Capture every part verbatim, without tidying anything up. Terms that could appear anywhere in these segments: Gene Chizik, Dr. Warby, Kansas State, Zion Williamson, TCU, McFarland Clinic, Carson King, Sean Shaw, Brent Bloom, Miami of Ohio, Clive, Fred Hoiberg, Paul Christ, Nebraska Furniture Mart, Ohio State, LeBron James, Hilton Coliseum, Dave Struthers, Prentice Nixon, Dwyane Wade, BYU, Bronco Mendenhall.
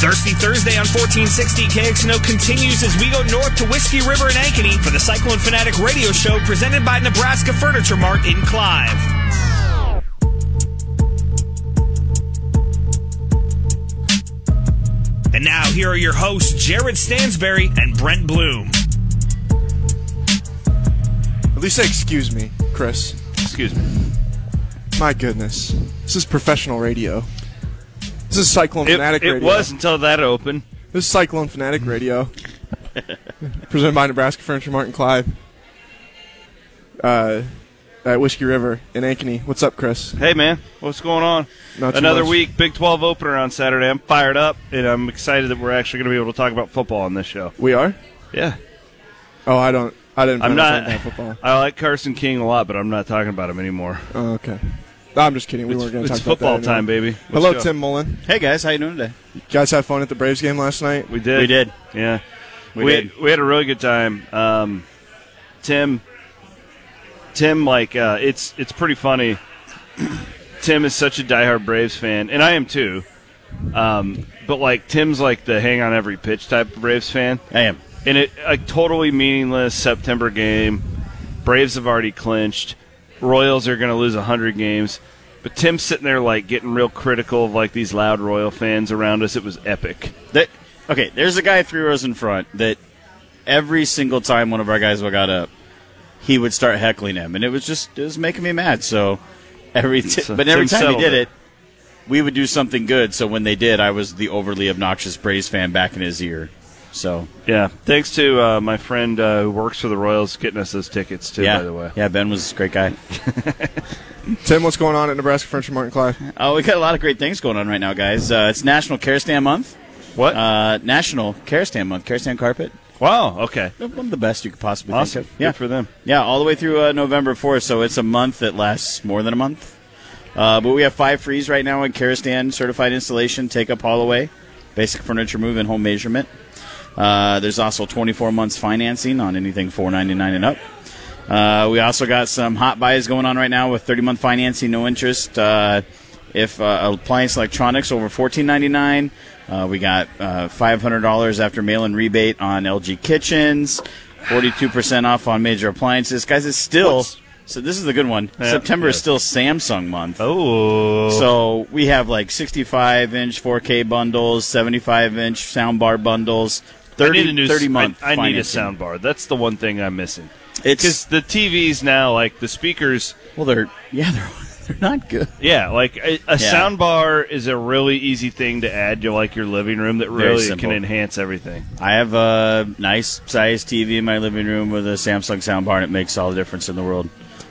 Thirsty Thursday on fourteen sixty K X N O continues as we go north to Whiskey River in Ankeny for the Cyclone Fanatic Radio Show presented by Nebraska Furniture Mart in Clive. And now, here are your hosts, Jared Stansberry and Brent Bloom. At least say excuse me, Chris. Excuse me. My goodness. This is professional radio. This is Cyclone it, Fanatic it Radio. It was until that opened. This is Cyclone Fanatic Radio. Presented by Nebraska Furniture Mart in Clive. Uh, at Whiskey River in Ankeny. What's up, Chris? Hey, man. What's going on? Another much. week, Big twelve opener on Saturday. I'm fired up, and I'm excited that we're actually going to be able to talk about football on this show. We are? Yeah. Oh, I don't. I didn't. I'm not. About football. I like Carson King a lot, but I'm not talking about him anymore. Oh, okay. No, I'm just kidding. We it's, weren't going to talk about that. It's football time, baby. Let's Hello, go. Tim Mullen. Hey, guys. How you doing today? You guys have fun at the Braves game last night? We did. We did. Yeah. We we, did. we had a really good time. Um, Tim. Tim, like, uh, it's it's pretty funny. Tim is such a diehard Braves fan, and I am too. Um, but, like, Tim's like the hang-on-every-pitch type of Braves fan. I am. And it a totally meaningless September game. Braves have already clinched. Royals are going to lose one hundred games. But Tim's sitting there, like, getting real critical of, like, these loud Royal fans around us. It was epic. That, okay, there's a guy three rows in front that every single time one of our guys got up, he would start heckling him, and it was just it was making me mad. So every t- so but every Tim time he did it, it, we would do something good. So when they did, I was the overly obnoxious Braves fan back in his ear. So yeah, thanks to uh, my friend uh, who works for the Royals getting us those tickets too. Yeah. By the way, yeah, Ben was a great guy. Tim, what's going on at Nebraska Furniture Mart in Clive? Oh, uh, we got a lot of great things going on right now, guys. Uh, it's National Karastan Month. What? Uh, National Karastan Month. Karastan carpet. Wow, okay. One of the best you could possibly awesome. think of. Yeah. Good for them. Yeah, all the way through uh, November fourth, so it's a month that lasts more than a month. Uh, but we have five frees right now in Karastan, certified installation, take-up haul-away, basic furniture move, and home measurement. Uh, there's also twenty-four months financing on anything four ninety-nine and up. Uh, we also got some hot buys going on right now with thirty-month financing, no interest. Uh, if uh, appliance electronics over fourteen ninety-nine. Uh, we got uh, five hundred dollars after mail-in rebate on L G kitchens, forty-two percent off on major appliances. Guys, it's still, What's, so this is the good one, yeah, September yeah. is still Samsung month. Oh. So we have like sixty-five inch four K bundles, seventy-five inch soundbar bundles, thirty, I need a new, thirty month I, I need a soundbar. That's the one thing I'm missing. Because the T Vs now, like the speakers. Well, they're, yeah, they're They're not good. Yeah, like a, a yeah. sound bar is a really easy thing to add to like your living room that really can enhance everything. I have a nice size T V in my living room with a Samsung sound bar, and it makes all the difference in the world.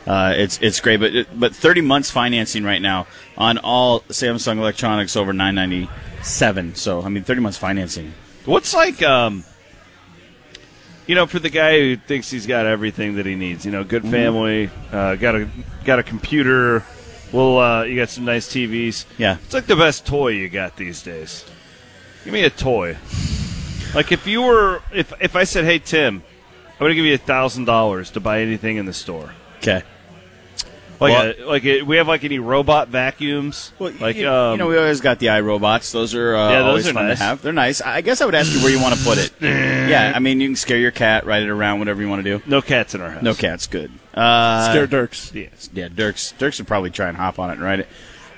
Uh, it's it's great, but but thirty months financing right now on all Samsung electronics over nine ninety seven. So I mean, thirty months financing. What's like, um, you know, for the guy who thinks he's got everything that he needs, you know, good family, uh, got a got a computer. Well, uh, you got some nice T Vs. Yeah. It's like the best toy you got these days. Give me a toy. Like if you were, if if I said, hey, Tim, I'm going to give you one thousand dollars to buy anything in the store. Okay. Like, well, a, like a, we have like any robot vacuums. Well, like, you, um, you know, we always got the iRobots. Those are uh, yeah, those always are fun nice. to have. They're nice. I guess I would ask you where you want to put it. Yeah, I mean, you can scare your cat, ride it around, whatever you want to do. No cats in our house. No cats, good. Uh, scare Dirks. Yeah, yeah, Dirks. Dirks would probably try and hop on it and ride it.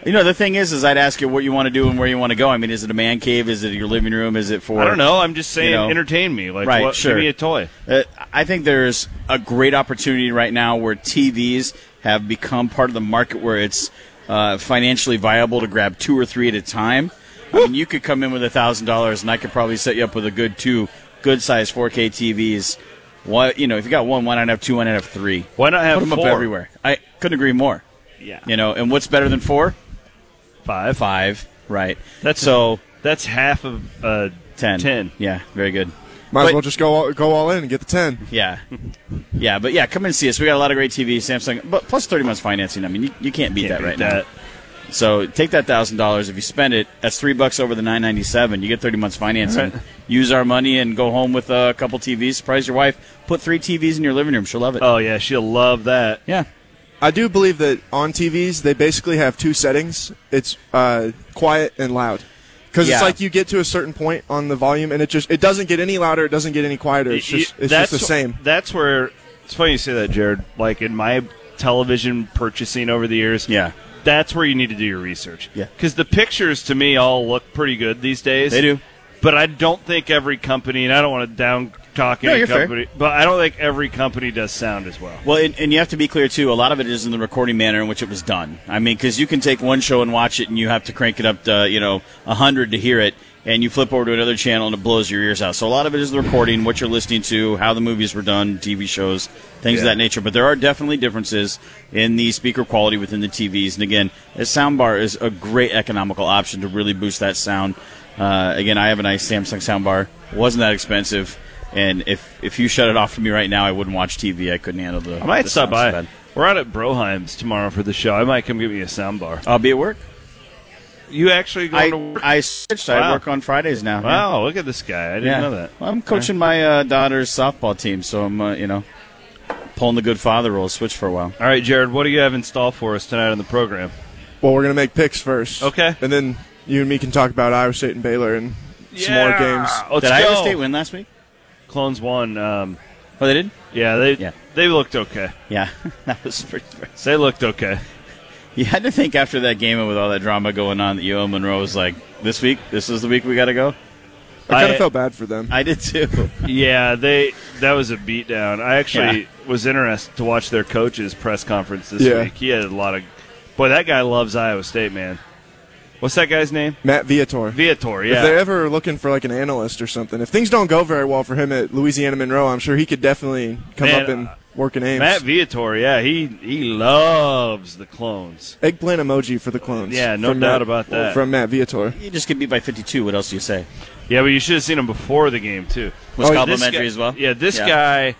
You know, the thing is, is I'd ask you what you want to do and where you want to go. I mean, is it a man cave? Is it your living room? Is it for... I don't know. I'm just saying, you know, entertain me. Like, right, what, sure. Give me a toy. Uh, I think there's a great opportunity right now where T Vs have become part of the market where it's uh, financially viable to grab two or three at a time. Woo! I mean, you could come in with one thousand dollars, and I could probably set you up with a good two good-sized four K T Vs. What, you know, if you got one, why not have two, why not have three? Why not have Put them four? Up everywhere. I couldn't agree more. Yeah. You know, and what's better than four? Five. Five, right. That's so. That's half of uh, ten. Ten. Yeah, very good. Might but, as well just go all, go all in and get the ten. Yeah. Yeah, but yeah, come and see us. We got a lot of great T Vs, Samsung, but plus thirty months financing. I mean, you, you can't beat can't that beat right that. now. So take that one thousand dollars. If you spend it, that's three bucks over the nine ninety-seven. You get thirty months financing. Right. Use our money and go home with a couple T Vs. Surprise your wife. Put three T Vs in your living room. She'll love it. Oh, yeah, she'll love that. Yeah. I do believe that on T Vs, they basically have two settings. It's uh, quiet and loud. Because yeah. it's like you get to a certain point on the volume, and it just it doesn't get any louder, it doesn't get any quieter. It's just it's that's, just the same. That's where it's funny you say that, Jared. Like in my television purchasing over the years, yeah, that's where you need to do your research. Yeah, because the pictures to me all look pretty good these days. They do, but I don't think every company, and I don't want to down talk any no, company, fair. But I don't think every company does sound as well. Well, and, and you have to be clear too. A lot of it is in the recording manner in which it was done. I mean, because you can take one show and watch it, and you have to crank it up to you know a hundred to hear it. And you flip over to another channel, and it blows your ears out. So a lot of it is the recording, what you're listening to, how the movies were done, T V shows, things yeah. of that nature. But there are definitely differences in the speaker quality within the T Vs. And, again, a soundbar is a great economical option to really boost that sound. Uh, again, I have a nice Samsung soundbar. It wasn't that expensive. And if if you shut it off for me right now, I wouldn't watch T V. I couldn't handle the I might the stop by. So we're out at Broheim's tomorrow for the show. I might come give you a soundbar. I'll be at work. You actually going I, to work? I switched. Wow. I work on Fridays now. Wow, yeah. Look at this guy. I didn't yeah. know that. Well, I'm coaching my uh, daughter's softball team, so I'm, uh, you know, pulling the good father role, switch for a while. All right, Jared, what do you have in stall for us tonight on the program? Well, we're going to make picks first. Okay. And then you and me can talk about Iowa State and Baylor and yeah. some more games. Let's Did go. Iowa State win last week? Clones won. Um, oh, they did? Yeah, they yeah. they looked okay. Yeah, that was pretty impressive. They looked okay. You had to think after that game and with all that drama going on that Yoel Monroe was like, this week, this is the week we got to go? I kind of felt bad for them. I did too. yeah, they that was a beatdown. I actually yeah. was interested to watch their coach's press conference this yeah. week. He had a lot of – boy, that guy loves Iowa State, man. What's that guy's name? Matt Viator. Viator, yeah. If they're ever looking for like an analyst or something, if things don't go very well for him at Louisiana Monroe, I'm sure he could definitely come man, up and – working Ames. Matt Viator, yeah, he he loves the Clones. Eggplant emoji for the Clones. Yeah, no doubt Matt, about that. Well, from Matt Viator. You just get beat by fifty-two. What else do you say? Yeah, but you should have seen him before the game, too. Was oh, complimentary guy, as well? Yeah, this yeah. guy,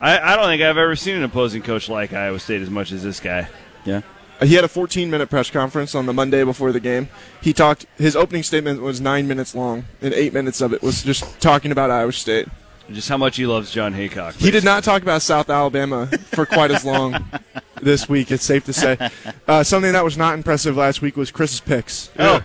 I, I don't think I've ever seen an opposing coach like Iowa State as much as this guy. Yeah. He had a fourteen-minute press conference on the Monday before the game. He talked, his opening statement was nine minutes long, and eight minutes of it was just talking about Iowa State. Just how much he loves John Haycock. Basically. He did not talk about South Alabama for quite as long this week, it's safe to say. Uh, something that was not impressive last week was Chris's picks. Oh.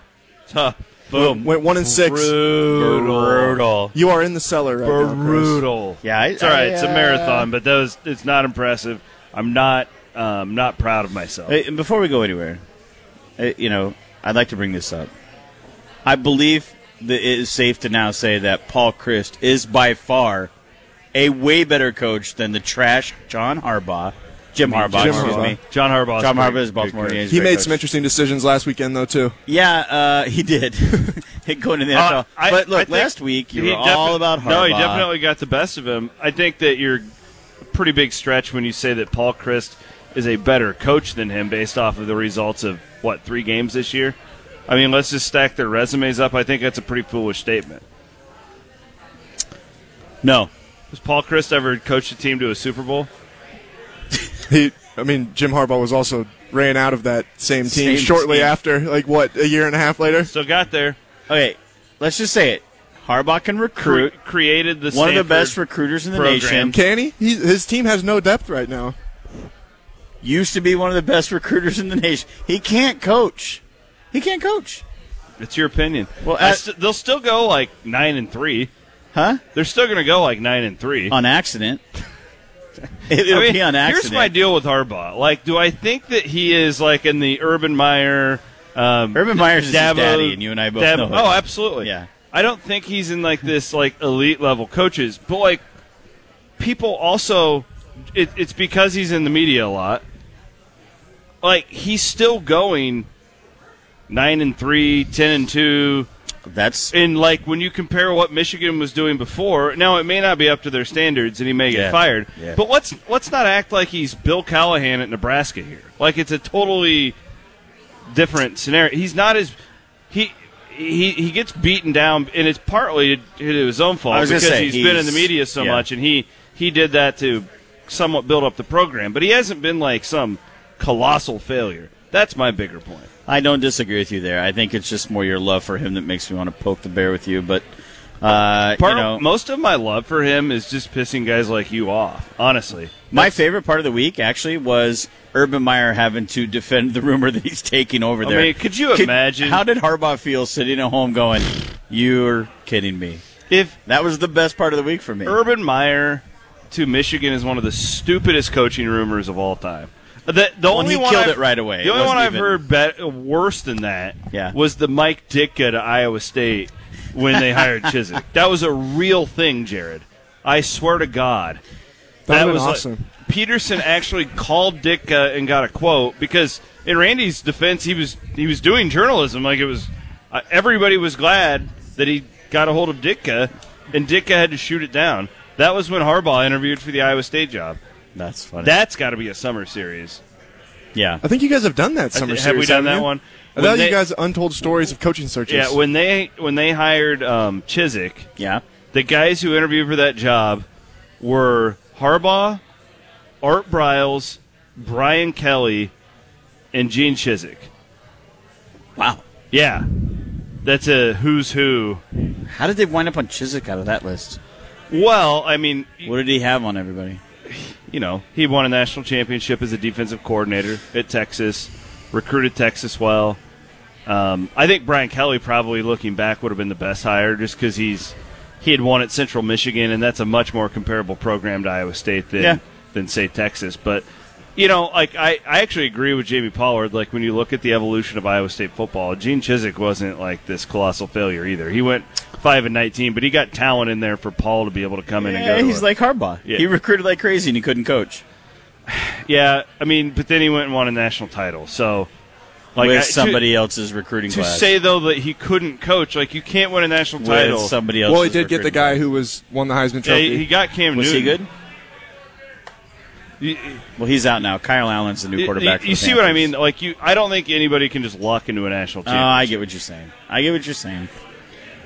Yeah. Boom. Went one and six. Brutal. Brutal. You are in the cellar right Brutal. now, Chris. Brutal. Yeah, I, it's all right. I, uh, it's a marathon, but those it's not impressive. I'm not um, not proud of myself. Hey, and before we go anywhere, you know, I'd like to bring this up. I believe... It is safe to now say that Paul Christ is by far a way better coach than the trash John Harbaugh. Jim Harbaugh, Jim excuse Harbaugh. me. John Harbaugh. John Harbaugh is Baltimore. He, he made coach. some interesting decisions last weekend, though, too. Yeah, uh, he did. Going to the N F L. Uh, I, but, look, last week you were defi- all about Harbaugh. No, he definitely got the best of him. I think that you're a pretty big stretch when you say that Paul Christ is a better coach than him based off of the results of, what, three games this year? I mean, let's just stack their resumes up. I think that's a pretty foolish statement. No. Has Paul Christ ever coached a team to a Super Bowl? he, I mean, Jim Harbaugh was also ran out of that same team same shortly team. after, like, what, a year and a half later? Still got there. Okay, let's just say it. Harbaugh can recruit. Cre- created the One Stanford of the best recruiters in the program. nation. Can he? He's, his team has no depth right now. Used to be one of the best recruiters in the nation. He can't coach. He can't coach. It's your opinion. Well, at, st- they'll still go like nine and three, huh? They're still going to go like nine and three on accident. it, it'll I mean, be on accident. Here's my deal with Harbaugh. Like, do I think that he is like in the Urban Meyer? Um, Urban Meyer's his daddy, and you and I both Davo, know. That. Oh, absolutely. Yeah. I don't think he's in like this like elite level coaches, but like people also, it, it's because he's in the media a lot. Like he's still going. Nine and three, ten and two. That's and like when you compare what Michigan was doing before. Now it may not be up to their standards, and he may get yeah, fired. Yeah. But let's let's not act like he's Bill Callahan at Nebraska here. Like it's a totally different scenario. He's not as he he he gets beaten down, and it's partly to, to his own fault because say, he's, he's been in the media so yeah. much, and he he did that to somewhat build up the program. But he hasn't been like some colossal failure. That's my bigger point. I don't disagree with you there. I think it's just more your love for him that makes me want to poke the bear with you. But uh, part you know, of, most of my love for him is just pissing guys like you off, honestly. That's, my favorite part of the week, actually, was Urban Meyer having to defend the rumor that he's taking over there. I mean, could you could, imagine? How did Harbaugh feel sitting at home going, you're kidding me? If that was the best part of the week for me. Urban Meyer to Michigan is one of the stupidest coaching rumors of all time. The, the only he one killed I've, it right away. The only one I've even. heard bet, worse than that yeah. was the Mike Ditka to Iowa State when they hired Chizik. That was a real thing, Jared. I swear to God. That, that was awesome. Like, Peterson actually called Ditka and got a quote because in Randy's defense, he was he was doing journalism. Like it was, uh, everybody was glad that he got a hold of Ditka, and Ditka had to shoot it down. That was when Harbaugh interviewed for the Iowa State job. That's funny. That's got to be a summer series. Yeah, I think you guys have done that summer th- have series. Have we done that you? one? I thought you guys untold stories of coaching searches. Yeah, when they when they hired um, Chizik, yeah, the guys who interviewed for that job were Harbaugh, Art Briles, Brian Kelly, and Gene Chizik. Wow. Yeah. That's a who's who. How did they wind up on Chizik out of that list? Well, I mean... What did he have on everybody? You know, he won a national championship as a defensive coordinator at Texas, recruited Texas well. Um, I think Brian Kelly probably, looking back, would have been the best hire just because he's he had won at Central Michigan, and that's a much more comparable program to Iowa State than... Yeah. than, say, Texas. But, you know, like I, I actually agree with Jamie Pollard. Like, when you look at the evolution of Iowa State football, Gene Chizik wasn't, like, this colossal failure either. He went five and nineteen, but he got talent in there for Paul to be able to come yeah, in and go. He's like Harbaugh. Yeah. He recruited like crazy, and he couldn't coach. Yeah, I mean, but then he went and won a national title. So, like, with somebody I, to, else's recruiting to class. To say, though, that he couldn't coach, like, you can't win a national with title. Somebody else's well, he did get the guy class. who was won the Heisman Trophy. Yeah, he, he got Cam was Newton. Was he good? Well, he's out now. Kyle Allen's the new quarterback. You, you for the see Panthers. What I mean? Like, you, I don't think anybody can just lock into a national championship. Oh, I get what you're saying. I get what you're saying.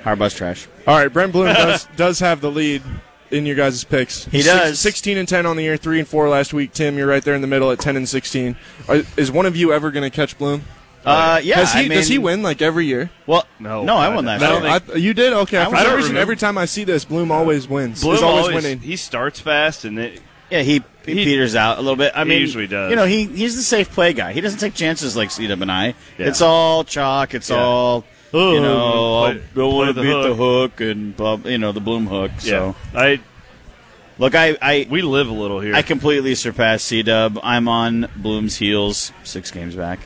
Harbaugh's trash. All right, Brent Bloom does does have the lead in your guys' picks. He does. sixteen and ten on the year, three and four last week. Tim, you're right there in the middle at ten and sixteen. Are, is one of you ever going to catch Bloom? Uh, yeah. Does he, I mean, does he win like every year? Well, no. No, I won that. No, I, you did? Okay. I for some reason, every time I see this, Bloom always wins. Bloom he's always, always winning. He starts fast and it. Yeah, he, he, he peters out a little bit. I he mean, usually does. You know, he he's the safe play guy. He doesn't take chances like Cedum and I. Yeah. It's all chalk. It's yeah. all, you know, I don't want to beat hook. the hook and, blah, you know, the Bloom hook. So yeah. I Look, I, I... We live a little here. I completely surpassed Cedum. I'm on Bloom's heels six games back.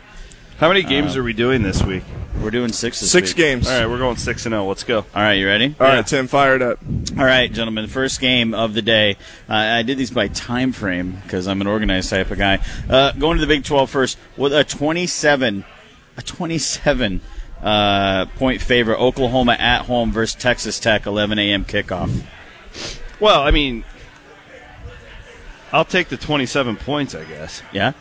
How many games uh, are we doing this week? We're doing six this six week. Six games. All right, we're going six and oh. and oh. Let's go. All right, you ready? All yeah. right, Tim, fired up. All right, gentlemen, first game of the day. Uh, I did these by time frame because I'm an organized type of guy. Uh, going to the Big twelve first with a twenty-seven, a twenty-seven uh, point favor. Oklahoma at home versus Texas Tech, eleven a.m. kickoff. Well, I mean, I'll take the twenty-seven points, I guess. Yeah?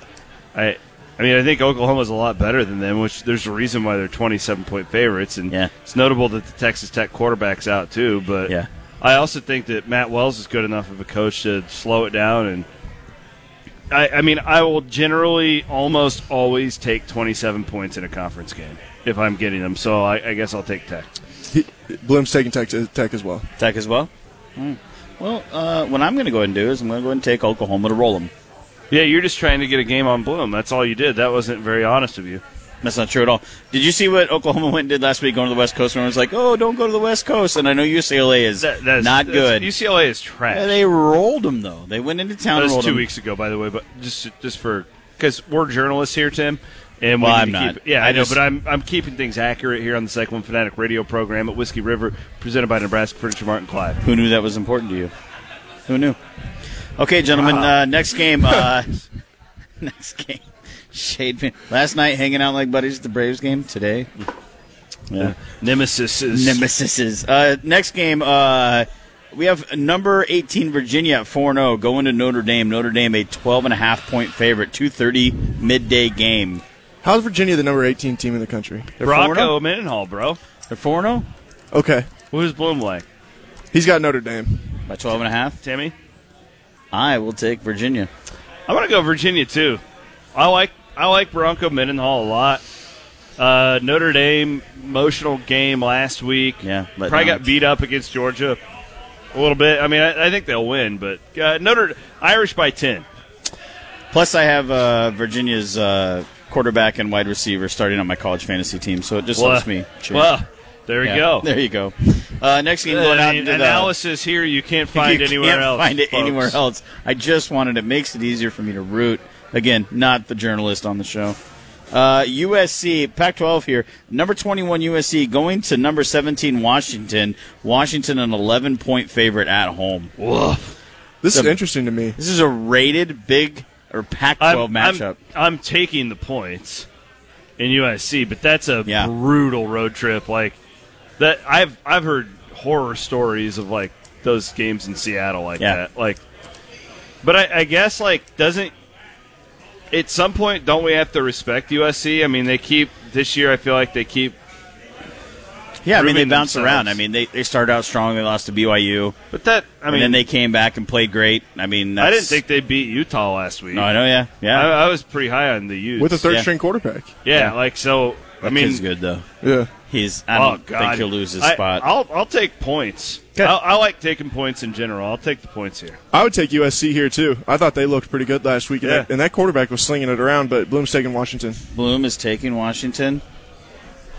I. I mean, I think Oklahoma's a lot better than them, which there's a reason why they're twenty-seven point favorites. And yeah. it's notable that the Texas Tech quarterback's out, too. But yeah. I also think that Matt Wells is good enough of a coach to slow it down. And I, I mean, I will generally almost always take twenty-seven points in a conference game if I'm getting them. So I, I guess I'll take Tech. He, Bloom's taking Tech, Tech as well. Tech as well? Mm. Well, uh, what I'm going to go ahead and do is I'm going to go ahead and take Oklahoma to roll them. Yeah, you're just trying to get a game on Bloom. That's all you did. That wasn't very honest of you. That's not true at all. Did you see what Oklahoma went and did last week going to the West Coast? And everyone's like, oh, don't go to the West Coast. And I know U C L A is that, that's, not that's, good. U C L A is trash. Yeah, they rolled them, though. They went into town and rolled them. That was two them. weeks ago, by the way. But just just for – because we're journalists here, Tim. And well, we I'm not. Keep, yeah, I, I know, just, but I'm I'm keeping things accurate here on the Cyclone Fanatic radio program at Whiskey River, presented by Nebraska Furniture Mart and Clyde. Who knew that was important to you? Who knew? Okay, gentlemen, wow. uh, next game. Uh, next game. Shade Man. Last night, hanging out like buddies at the Braves game. Today. Yeah. Nemesis. Nemesis. Uh, next game, uh, we have number eighteen, Virginia, at four and oh, going to Notre Dame. Notre Dame, a twelve and a half point favorite, two thirty midday game. How's Virginia the number eighteen team in the country? They're Brock Mendenhall, bro. They're four and oh? Okay. Who's Bloom like? He's got Notre Dame. By twelve and a half? Timmy? I will take Virginia. I'm going to go Virginia, too. I like I like Bronco Mendenhall a lot. Uh, Notre Dame, emotional game last week. Yeah, probably got beat up against Georgia a little bit. I mean, I, I think they'll win, but uh, Notre Irish by ten. Plus, I have uh, Virginia's uh, quarterback and wide receiver starting on my college fantasy team, so it just well, helps me. Cheers. Well, there you yeah, go. There you go. Uh, next game going uh, out into the analysis here. You can't find you anywhere can't else. Find it folks. anywhere else. I just wanted it makes it easier for me to root. Again, not the journalist on the show. Uh, U S C, Pac twelve here. Number twenty-one U S C going to number seventeen Washington. Washington an eleven-point favorite at home. Whoa. This so, is interesting to me. This is a rated big or Pac twelve I'm, matchup. I'm, I'm taking the points in U S C, but that's a yeah. brutal road trip. Like that, I've I've heard horror stories of like those games in Seattle like yeah. that. Like, but I, I guess like doesn't. At some point, don't we have to respect U S C? I mean, they keep – this year I feel like they keep – Yeah, I mean, they bounce themselves. around. I mean, they, they started out strong. They lost to B Y U. But that – I mean – And then they came back and played great. I mean, that's, I didn't think they beat Utah last week. No, I know, yeah. Yeah. I, I was pretty high on the Utes. With a third-string yeah. quarterback. Yeah, yeah, like, so – I mean – He's good, though. Yeah. He's – I don't oh, God. think he'll lose his I, spot. I'll, I'll take points. I, I like taking points in general. I'll take the points here. I would take U S C here, too. I thought they looked pretty good last week. Yeah. And, that, and that quarterback was slinging it around, but Bloom's taking Washington. Bloom is taking Washington.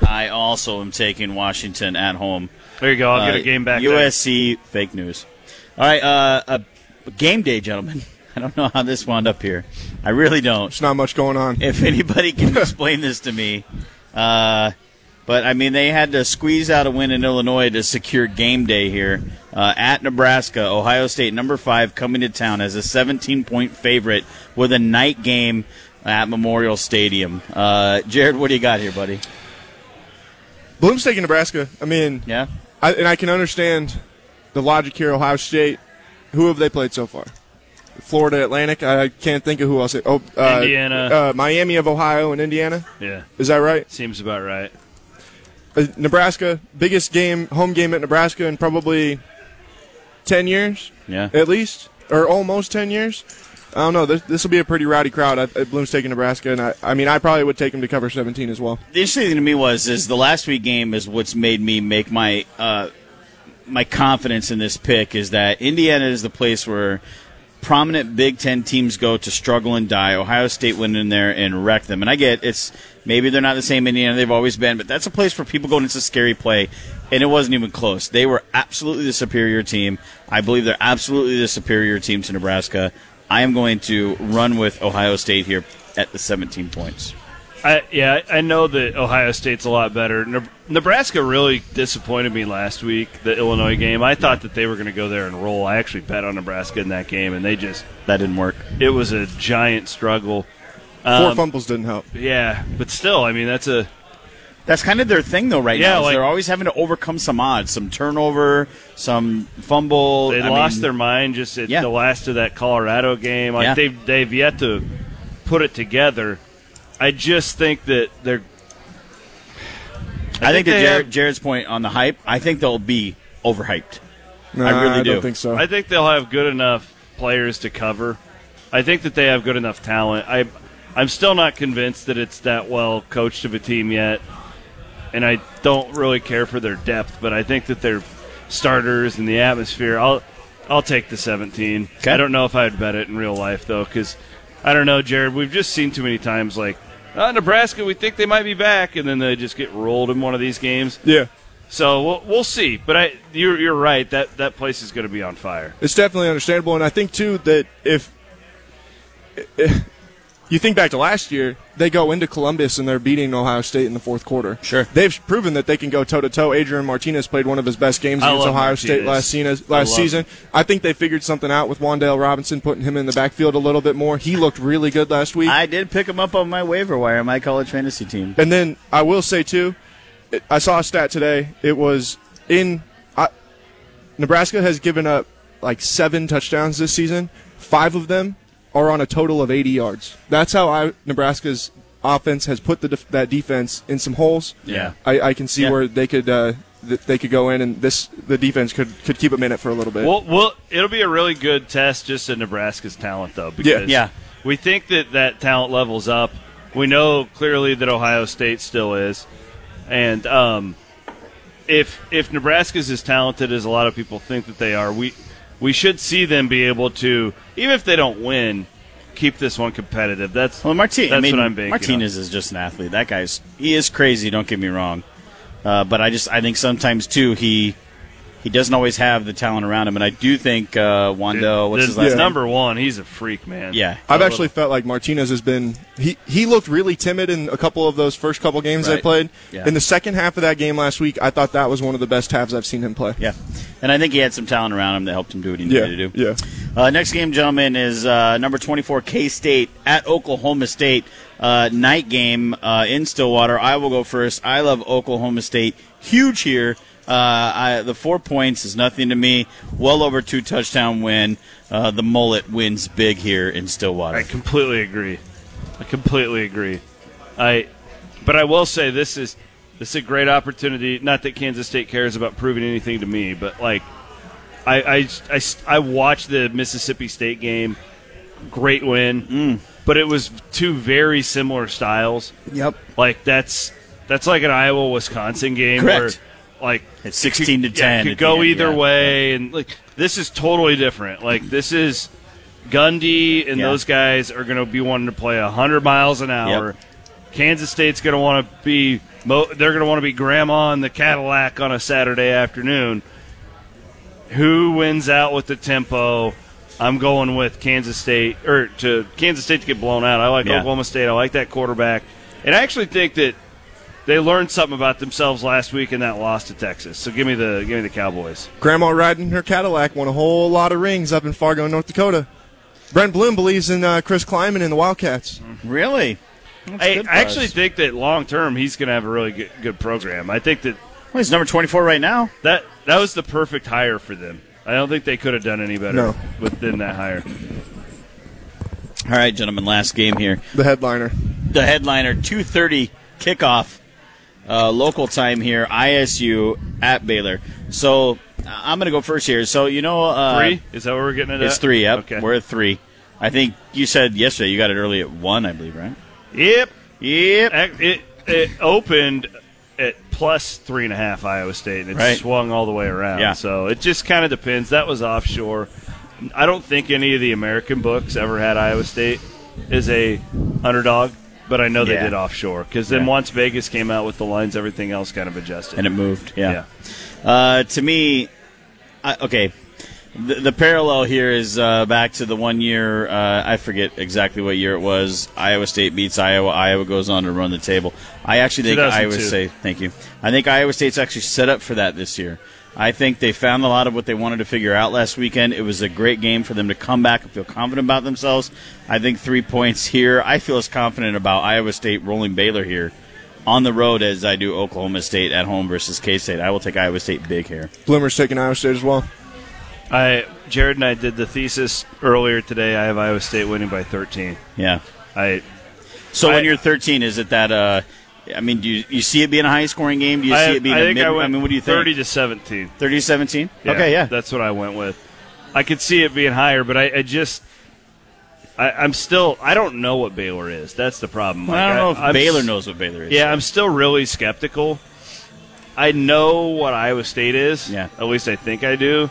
I also am taking Washington at home. There you go. I'll uh, get a game back U S C, there. Fake news. All right, uh, uh, game day, gentlemen. I don't know how this wound up here. I really don't. There's not much going on. If anybody can explain this to me. Uh But, I mean, they had to squeeze out a win in Illinois to secure game day here. Uh, at Nebraska, Ohio State, number five, coming to town as a seventeen-point favorite with a night game at Memorial Stadium. Uh, Jared, what do you got here, buddy? Bloom's taking Nebraska. I mean, yeah, I, and I can understand the logic here. Ohio State, who have they played so far? Florida Atlantic. I can't think of who else. Oh, uh, Indiana. Uh, Miami of Ohio and Indiana. Yeah. Is that right? Seems about right. Nebraska, biggest game, home game at Nebraska in probably ten years, yeah, at least, or almost ten years. I don't know. This, this will be a pretty rowdy crowd. I, I, Bloom's taking Nebraska, and I, I mean, I probably would take him to cover seventeen as well. The interesting thing to me was is the last week game is what's made me make my uh, my confidence in this pick is that Indiana is the place where prominent Big Ten teams go to struggle and die. Ohio State went in there and wrecked them. And I get it's maybe they're not the same Indiana they've always been, but that's a place where people go and it's a scary play, and it wasn't even close. They were absolutely the superior team. I believe they're absolutely the superior team to Nebraska. I am going to run with Ohio State here at the seventeen points. I, yeah, I know that Ohio State's a lot better. Ne- Nebraska really disappointed me last week, the Illinois game. I thought that they were going to go there and roll. I actually bet on Nebraska in that game, and they just – That didn't work. It was a giant struggle. Um, Four fumbles didn't help. Yeah, but still, I mean, that's a – That's kind of their thing, though, right yeah, now. Like, they're always having to overcome some odds, some turnover, some fumble. They I lost mean, their mind just at yeah. the last of that Colorado game. Like yeah. they've, they've yet to put it together. I just think that they're – I think that Jared, Jared's point on the hype, I think they'll be overhyped. Nah, I really do. I don't think so. I think they'll have good enough players to cover. I think that they have good enough talent. I, I'm still not convinced that it's that well coached of a team yet, and I don't really care for their depth, but I think that their starters and the atmosphere, I'll, I'll take the seventeen. Okay. I don't know if I would bet it in real life, though, because I don't know, Jared, we've just seen too many times like, oh, Nebraska, we think they might be back, and then they just get rolled in one of these games. Yeah. So we'll, we'll see. But I, you're, you're right. That, that place is going to be on fire. It's definitely understandable. And I think, too, that if, if you think back to last year, they go into Columbus and they're beating Ohio State in the fourth quarter. Sure. They've proven that they can go toe-to-toe. Adrian Martinez played one of his best games against Ohio Martinez. State last, se- last I season. Him. I think they figured something out with Wan'Dale Robinson, putting him in the backfield a little bit more. He looked really good last week. I did pick him up on my waiver wire, my college fantasy team. And then I will say, too, I saw a stat today. It was in I, Nebraska has given up like seven touchdowns this season. Five of them are on a total of eighty yards. That's how I, Nebraska's offense has put the def, that defense in some holes. Yeah, I, I can see yeah. where they could uh, th- they could go in and this the defense could, could keep them in it for a little bit. Well, well, it'll be a really good test just of Nebraska's talent though. Because yeah. yeah, we think that that talent level's up. We know clearly that Ohio State still is, and um, if if Nebraska's as talented as a lot of people think that they are, we. We should see them be able to, even if they don't win, keep this one competitive. That's, well, Martin- that's I mean, what I'm banking Martinez on. Is just an athlete. That guy's he is crazy, don't get me wrong. Uh, but I just I think sometimes, too, he he doesn't always have the talent around him. And I do think uh, Wando, what's his last yeah. name? Number one, he's a freak, man. Yeah. I've actually felt like Martinez has been he, – he looked really timid in a couple of those first couple games right. they played. Yeah. In the second half of that game last week, I thought that was one of the best halves I've seen him play. Yeah. And I think he had some talent around him that helped him do what he needed yeah. to do. Yeah. Uh, next game, gentlemen, is uh, number twenty-four, K-State at Oklahoma State. Uh, night game uh, in Stillwater. I will go first. I love Oklahoma State. Huge here. Uh, I, the four points is nothing to me. Well over two touchdown win. Uh, the mullet wins big here in Stillwater. I completely agree. I completely agree. I, but I will say this is this is a great opportunity. Not that Kansas State cares about proving anything to me, but like I I I, I watched the Mississippi State game. Great win. Mm. But it was two very similar styles. Yep. Like that's that's like an Iowa-Wisconsin game Correct. where like it's sixteen to ten. It could go either end, yeah. way, and like this is totally different. Like this is Gundy and yeah. those guys are going to be wanting to play a hundred miles an hour. Yep. Kansas State's going to want to be mo- they're going to want to be grandma in the Cadillac on a Saturday afternoon. Who wins out with the tempo? I'm going with Kansas State or to Kansas State to get blown out. I like yeah. Oklahoma State. I like that quarterback. And I actually think that they learned something about themselves last week in that loss to Texas. So give me the give me the Cowboys. Grandma riding her Cadillac won a whole lot of rings up in Fargo, North Dakota. Brent Bloom believes in uh, Chris Kleiman and the Wildcats. Really? I, I actually think that long term he's going to have a really good, good program. I think that well, he's number twenty-four right now. That that was the perfect hire for them. I don't think they could have done any better no. within that hire. All right, gentlemen, last game here. The headliner. The headliner, two thirty kickoff uh, local time here, I S U at Baylor. So I'm going to go first here. So, you know. Uh, three? Is that what we're getting at? It's three, yep. Okay. We're at three. I think you said yesterday you got it early at one, I believe, right? Yep. Yep. It, it opened at plus three and a half Iowa State, and it right. swung all the way around. Yeah. So it just kind of depends. That was offshore. I don't think any of the American books ever had Iowa State as a underdog, but I know they yeah. did offshore because then yeah. once Vegas came out with the lines, everything else kind of adjusted. And it moved, yeah. yeah. Uh, to me, I, okay, the, the parallel here is uh, back to the one year, uh, I forget exactly what year it was, Iowa State beats Iowa. Iowa goes on to run the table. I actually think Iowa State. Thank you. I think Iowa State's actually set up for that this year. I think they found a lot of what they wanted to figure out last weekend. It was a great game for them to come back and feel confident about themselves. I think three points here. I feel as confident about Iowa State rolling Baylor here on the road as I do Oklahoma State at home versus K-State. I will take Iowa State big here. Bloomer's taking Iowa State as well. I Jared and I did the thesis earlier today. I have Iowa State winning by thirteen. Yeah. I. So I, when you're thirteen, is it that uh, – I mean, do you, you see it being a high-scoring game? Do you I, see it being I a think mid? I, went I mean, what do you think? Thirty to seventeen. Thirty to seventeen. Yeah, okay, yeah, that's what I went with. I could see it being higher, but I, I just, I, I'm still, I don't know what Baylor is. That's the problem. Well, like, I don't know if I'm, Baylor knows what Baylor is. Yeah, so. I'm still really skeptical. I know what Iowa State is. Yeah, at least I think I do.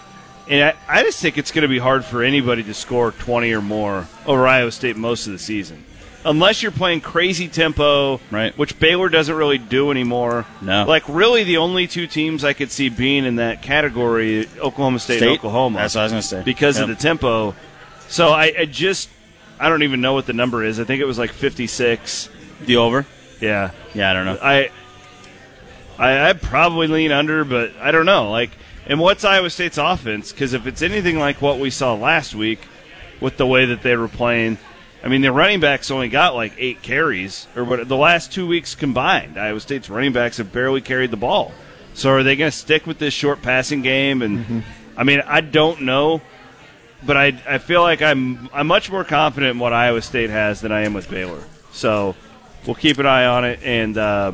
And I, I just think it's going to be hard for anybody to score twenty or more over Iowa State most of the season. Unless you're playing crazy tempo, right. which Baylor doesn't really do anymore. No. Like, really, the only two teams I could see being in that category, Oklahoma State, State? and Oklahoma. That's what I was going to say. Because yep. of the tempo. So I, I just, I don't even know what the number is. I think it was like fifty-six. The over? Yeah. Yeah, I don't know. I, I, I'd probably lean under, but I don't know. Like, and what's Iowa State's offense? Because if it's anything like what we saw last week with the way that they were playing, I mean, the running backs only got like eight carries, or what, the last two weeks combined. Iowa State's running backs have barely carried the ball. So are they going to stick with this short passing game? And mm-hmm. I mean, I don't know, but I I feel like I'm I'm much more confident in what Iowa State has than I am with Baylor. So we'll keep an eye on it. And uh,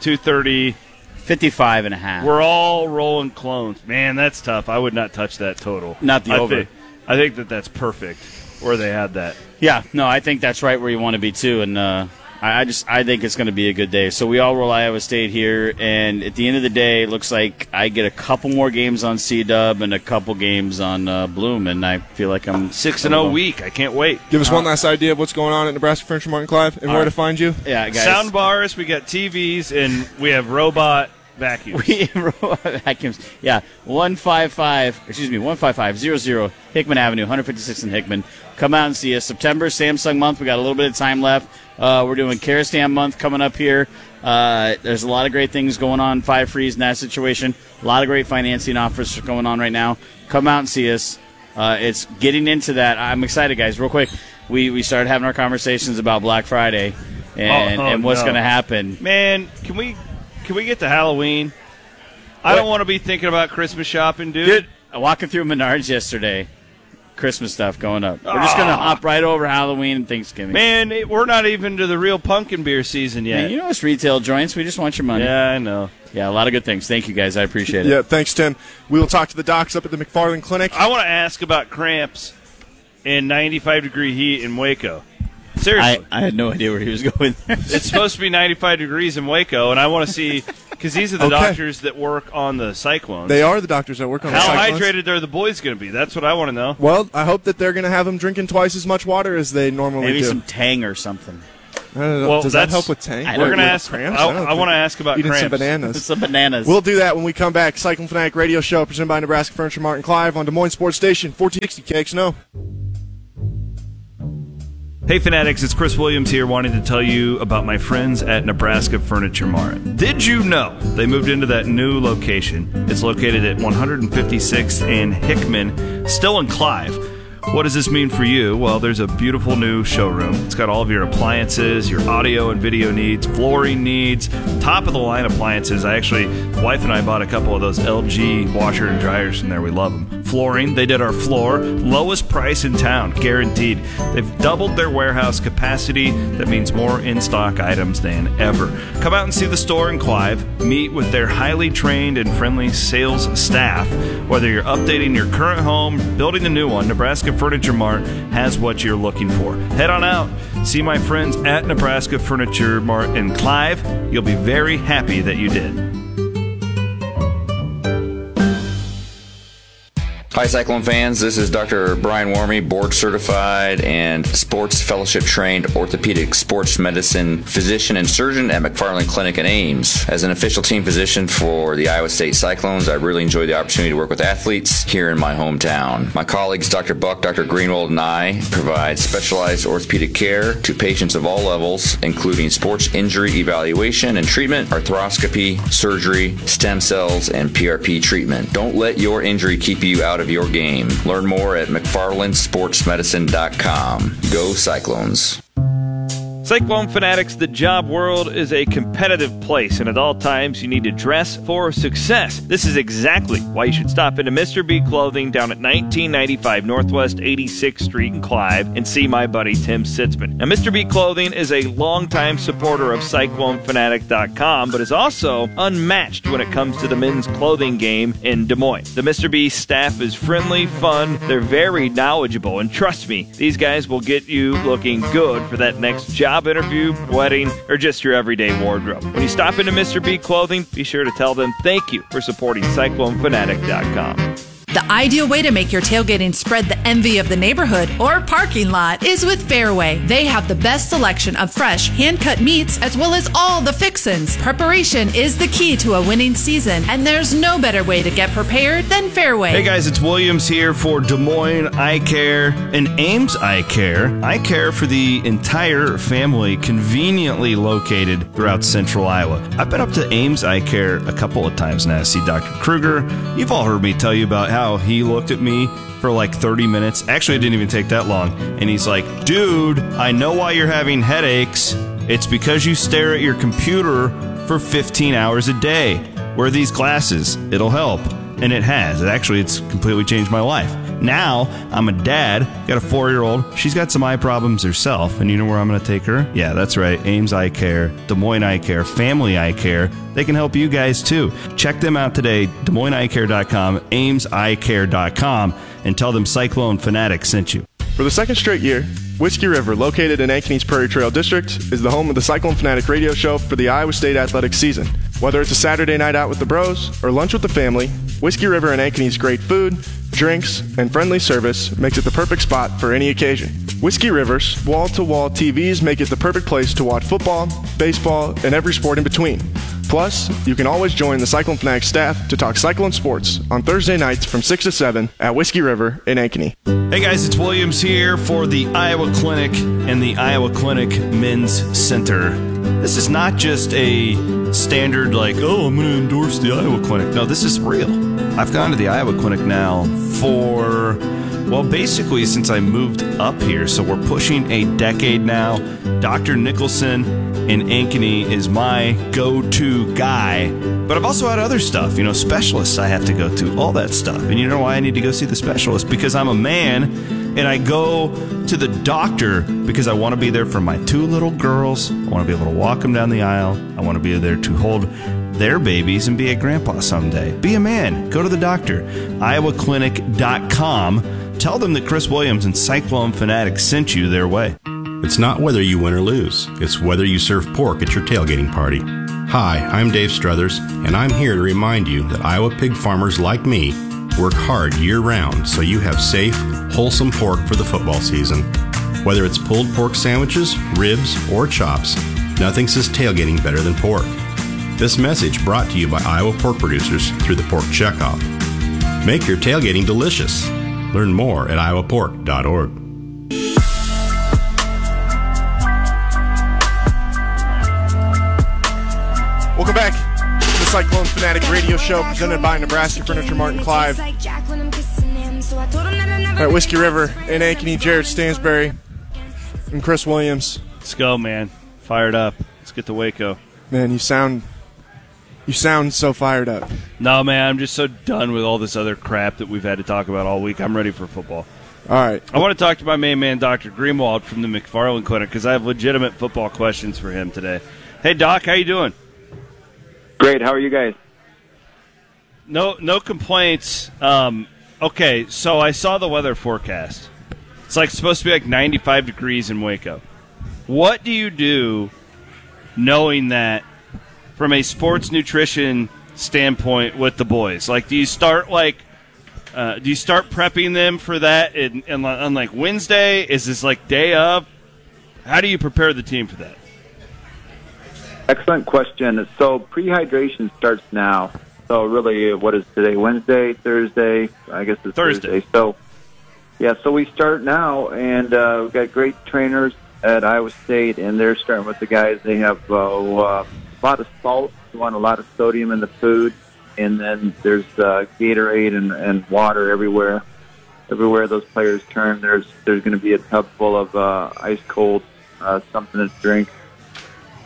two thirty. fifty-five and a half. We're all rolling clones. Man, that's tough. I would not touch that total. Not the I over. Think, I think that that's perfect. Where they had that. Yeah, no, I think that's right where you want to be, too. And uh, I just I think it's going to be a good day. So we all roll Iowa State here, and at the end of the day, it looks like I get a couple more games on C-Dub and a couple games on uh, Bloom, and I feel like I'm six and oh week. I can't wait. Give us uh, one last idea of what's going on at Nebraska Furniture Mart and Clive and where right. to find you. Yeah, guys. Sound bars, we got T Vs, and we have robot vacuums. We robot vacuums. Yeah, one five five, excuse me, one five five zero zero Hickman Avenue, one fifty-six in Hickman. Come out and see us. September, Samsung month. We got a little bit of time left. Uh, we're doing Karastan month coming up here. Uh, there's a lot of great things going on, five frees in that situation. A lot of great financing offers going on right now. Come out and see us. Uh, it's getting into that. I'm excited, guys. Real quick, we, we started having our conversations about Black Friday and, oh, oh, and what's no. going to happen. Man, can we can we get to Halloween? What? I don't want to be thinking about Christmas shopping, dude. Dude, walking through Menards yesterday. Christmas stuff going up. We're just going to hop right over Halloween and Thanksgiving. Man, it, we're not even to the real pumpkin beer season yet. Man, you know it's retail joints. We just want your money. Yeah, I know. Yeah, a lot of good things. Thank you, guys. I appreciate it. Yeah, thanks, Tim. We'll talk to the docs up at the McFarland Clinic. I want to ask about cramps in ninety-five degree heat in Waco. Seriously. I, I had no idea where he was going. It's supposed to be ninety-five degrees in Waco, and I want to see... Because these are the okay. doctors that work on the cyclones. They are the doctors that work on How the cyclones. How hydrated are the boys going to be? That's what I want to know. Well, I hope that they're going to have them drinking twice as much water as they normally Maybe do. Maybe some Tang or something. I don't know. Well, does that help with Tang? We're going to ask. I, I, I want to ask about cramps. Eating some bananas. some bananas. We'll do that when we come back. Cycling Fanatic Radio Show presented by Nebraska Furniture Mart and Clive on Des Moines Sports Station fourteen sixty K X N O. Hey Fanatics, it's Chris Williams here wanting to tell you about my friends at Nebraska Furniture Mart. Did you know they moved into that new location? It's located at one fifty-sixth and Hickman, still in Clive. What does this mean for you? Well, there's a beautiful new showroom. It's got all of your appliances, your audio and video needs, flooring needs, top-of-the-line appliances. I actually, my wife and I bought a couple of those L G washer and dryers from there. We love them. Flooring, they did our floor. Lowest price in town, guaranteed. They've doubled their warehouse capacity. That means more in-stock items than ever. Come out and see the store in Clive. Meet with their highly trained and friendly sales staff. Whether you're updating your current home, building a new one, Nebraska Furniture Mart has what you're looking for. Head on out. See my friends at Nebraska Furniture Mart in Clive. You'll be very happy that you did. Hi, Cyclone fans. This is Doctor Brian Warmy, board-certified and sports fellowship-trained orthopedic sports medicine physician and surgeon at McFarland Clinic in Ames. As an official team physician for the Iowa State Cyclones, I really enjoy the opportunity to work with athletes here in my hometown. My colleagues, Doctor Buck, Doctor Greenwald, and I provide specialized orthopedic care to patients of all levels, including sports injury evaluation and treatment, arthroscopy, surgery, stem cells, and P R P treatment. Don't let your injury keep you out of your game. Learn more at McFarland Sports Medicine dot com. Go Cyclones. Cyclone Fanatics, the job world is a competitive place, and at all times you need to dress for success. This is exactly why you should stop into Mister B Clothing down at nineteen ninety-five Northwest eighty-sixth Street in Clive and see my buddy Tim Sitzman. Now, Mister B Clothing is a longtime supporter of Cyclone Fanatic dot com, but is also unmatched when it comes to the men's clothing game in Des Moines. The Mister B staff is friendly, fun, they're very knowledgeable, and trust me, these guys will get you looking good for that next job. Job interview, wedding, or just your everyday wardrobe. When you stop into Mister B Clothing, be sure to tell them thank you for supporting Cyclone Fanatic dot com. The ideal way to make your tailgating spread the envy of the neighborhood or parking lot is with Fairway. They have the best selection of fresh, hand-cut meats as well as all the fixins. Preparation is the key to a winning season, and there's no better way to get prepared than Fairway. Hey guys, it's Williams here for Des Moines Eye Care and Ames Eye Care. Eye Care for the entire family, conveniently located throughout central Iowa. I've been up to Ames Eye Care a couple of times now to see Doctor Kruger. You've all heard me tell you about how he looked at me for like thirty minutes. Actually, it didn't even take that long. And he's like, dude, I know why you're having headaches. It's because you stare at your computer for fifteen hours a day. Wear these glasses. It'll help. And it has. It actually, it's completely changed my life. Now, I'm a dad, got a four-year-old. She's got some eye problems herself, and you know where I'm going to take her? Yeah, that's right. Ames Eye Care, Des Moines Eye Care, Family Eye Care. They can help you guys, too. Check them out today, Des Moines Eye Care dot com, Ames Eye Care dot com, and tell them Cyclone Fanatic sent you. For the second straight year, Whiskey River, located in Ankeny's Prairie Trail District, is the home of the Cyclone Fanatic radio show for the Iowa State athletics season. Whether it's a Saturday night out with the bros or lunch with the family, Whiskey River and Ankeny's great food, drinks, and friendly service makes it the perfect spot for any occasion. Whiskey River's wall-to-wall T Vs make it the perfect place to watch football, baseball, and every sport in between. Plus, you can always join the Cyclone Fanatic staff to talk Cyclone sports on Thursday nights from six to seven at Whiskey River in Ankeny. Hey guys, it's Williams here for the Iowa Clinic and the Iowa Clinic Men's Center. This is not just a standard like, oh, I'm going to endorse the Iowa Clinic. No, this is real. I've gone to the Iowa Clinic now for, well, basically since I moved up here. So we're pushing a decade now. Doctor Nicholson in Ankeny is my go-to guy, but I've also had other stuff, you know, specialists I have to go to, all that stuff. And you know why I need to go see the specialist? Because I'm a man, and I go to the doctor because I want to be there for my two little girls. I want to be able to walk them down the aisle. I want to be there to hold their babies and be a grandpa someday. Be a man. Go to the doctor. Iowa Clinic dot com. Tell them that Chris Williams and Cyclone Fanatic sent you their way. It's not whether you win or lose. It's whether you serve pork at your tailgating party. Hi, I'm Dave Struthers, and I'm here to remind you that Iowa pig farmers like me work hard year-round so you have safe, wholesome pork for the football season. Whether it's pulled pork sandwiches, ribs, or chops, nothing says tailgating better than pork. This message brought to you by Iowa pork producers through the Pork Checkoff. Make your tailgating delicious. Learn more at iowa pork dot org. Welcome back to the Cyclone Fanatic radio show presented by Nebraska Furniture Mart and Clive. All right, Whiskey River in Ankeny, Jared Stansberry and Chris Williams. Let's go, man. Fired up. Let's get to Waco. Man, you sound you sound so fired up. No, man, I'm just so done with all this other crap that we've had to talk about all week. I'm ready for football. All right. I want to talk to my main man, Doctor Greenwald from the McFarland Clinic, because I have legitimate football questions for him today. Hey, Doc, how you doing? Great. How are you guys? No, no complaints. Um, okay, so I saw the weather forecast. It's like supposed to be like ninety-five degrees in Waco. What do you do, knowing that from a sports nutrition standpoint with the boys? Like, do you start like, uh, do you start prepping them for that? In, in, on like Wednesday, is this like day of? How do you prepare the team for that? Excellent question. So prehydration starts now. So really, what is today? Wednesday, Thursday? I guess it's Thursday. Thursday. So, yeah, so we start now, and uh, we've got great trainers at Iowa State, and they're starting with the guys. They have uh, a lot of salt. You want a lot of sodium in the food, and then there's uh, Gatorade and, and water everywhere. Everywhere those players turn, there's there's going to be a tub full of uh, ice-cold uh, something to drink.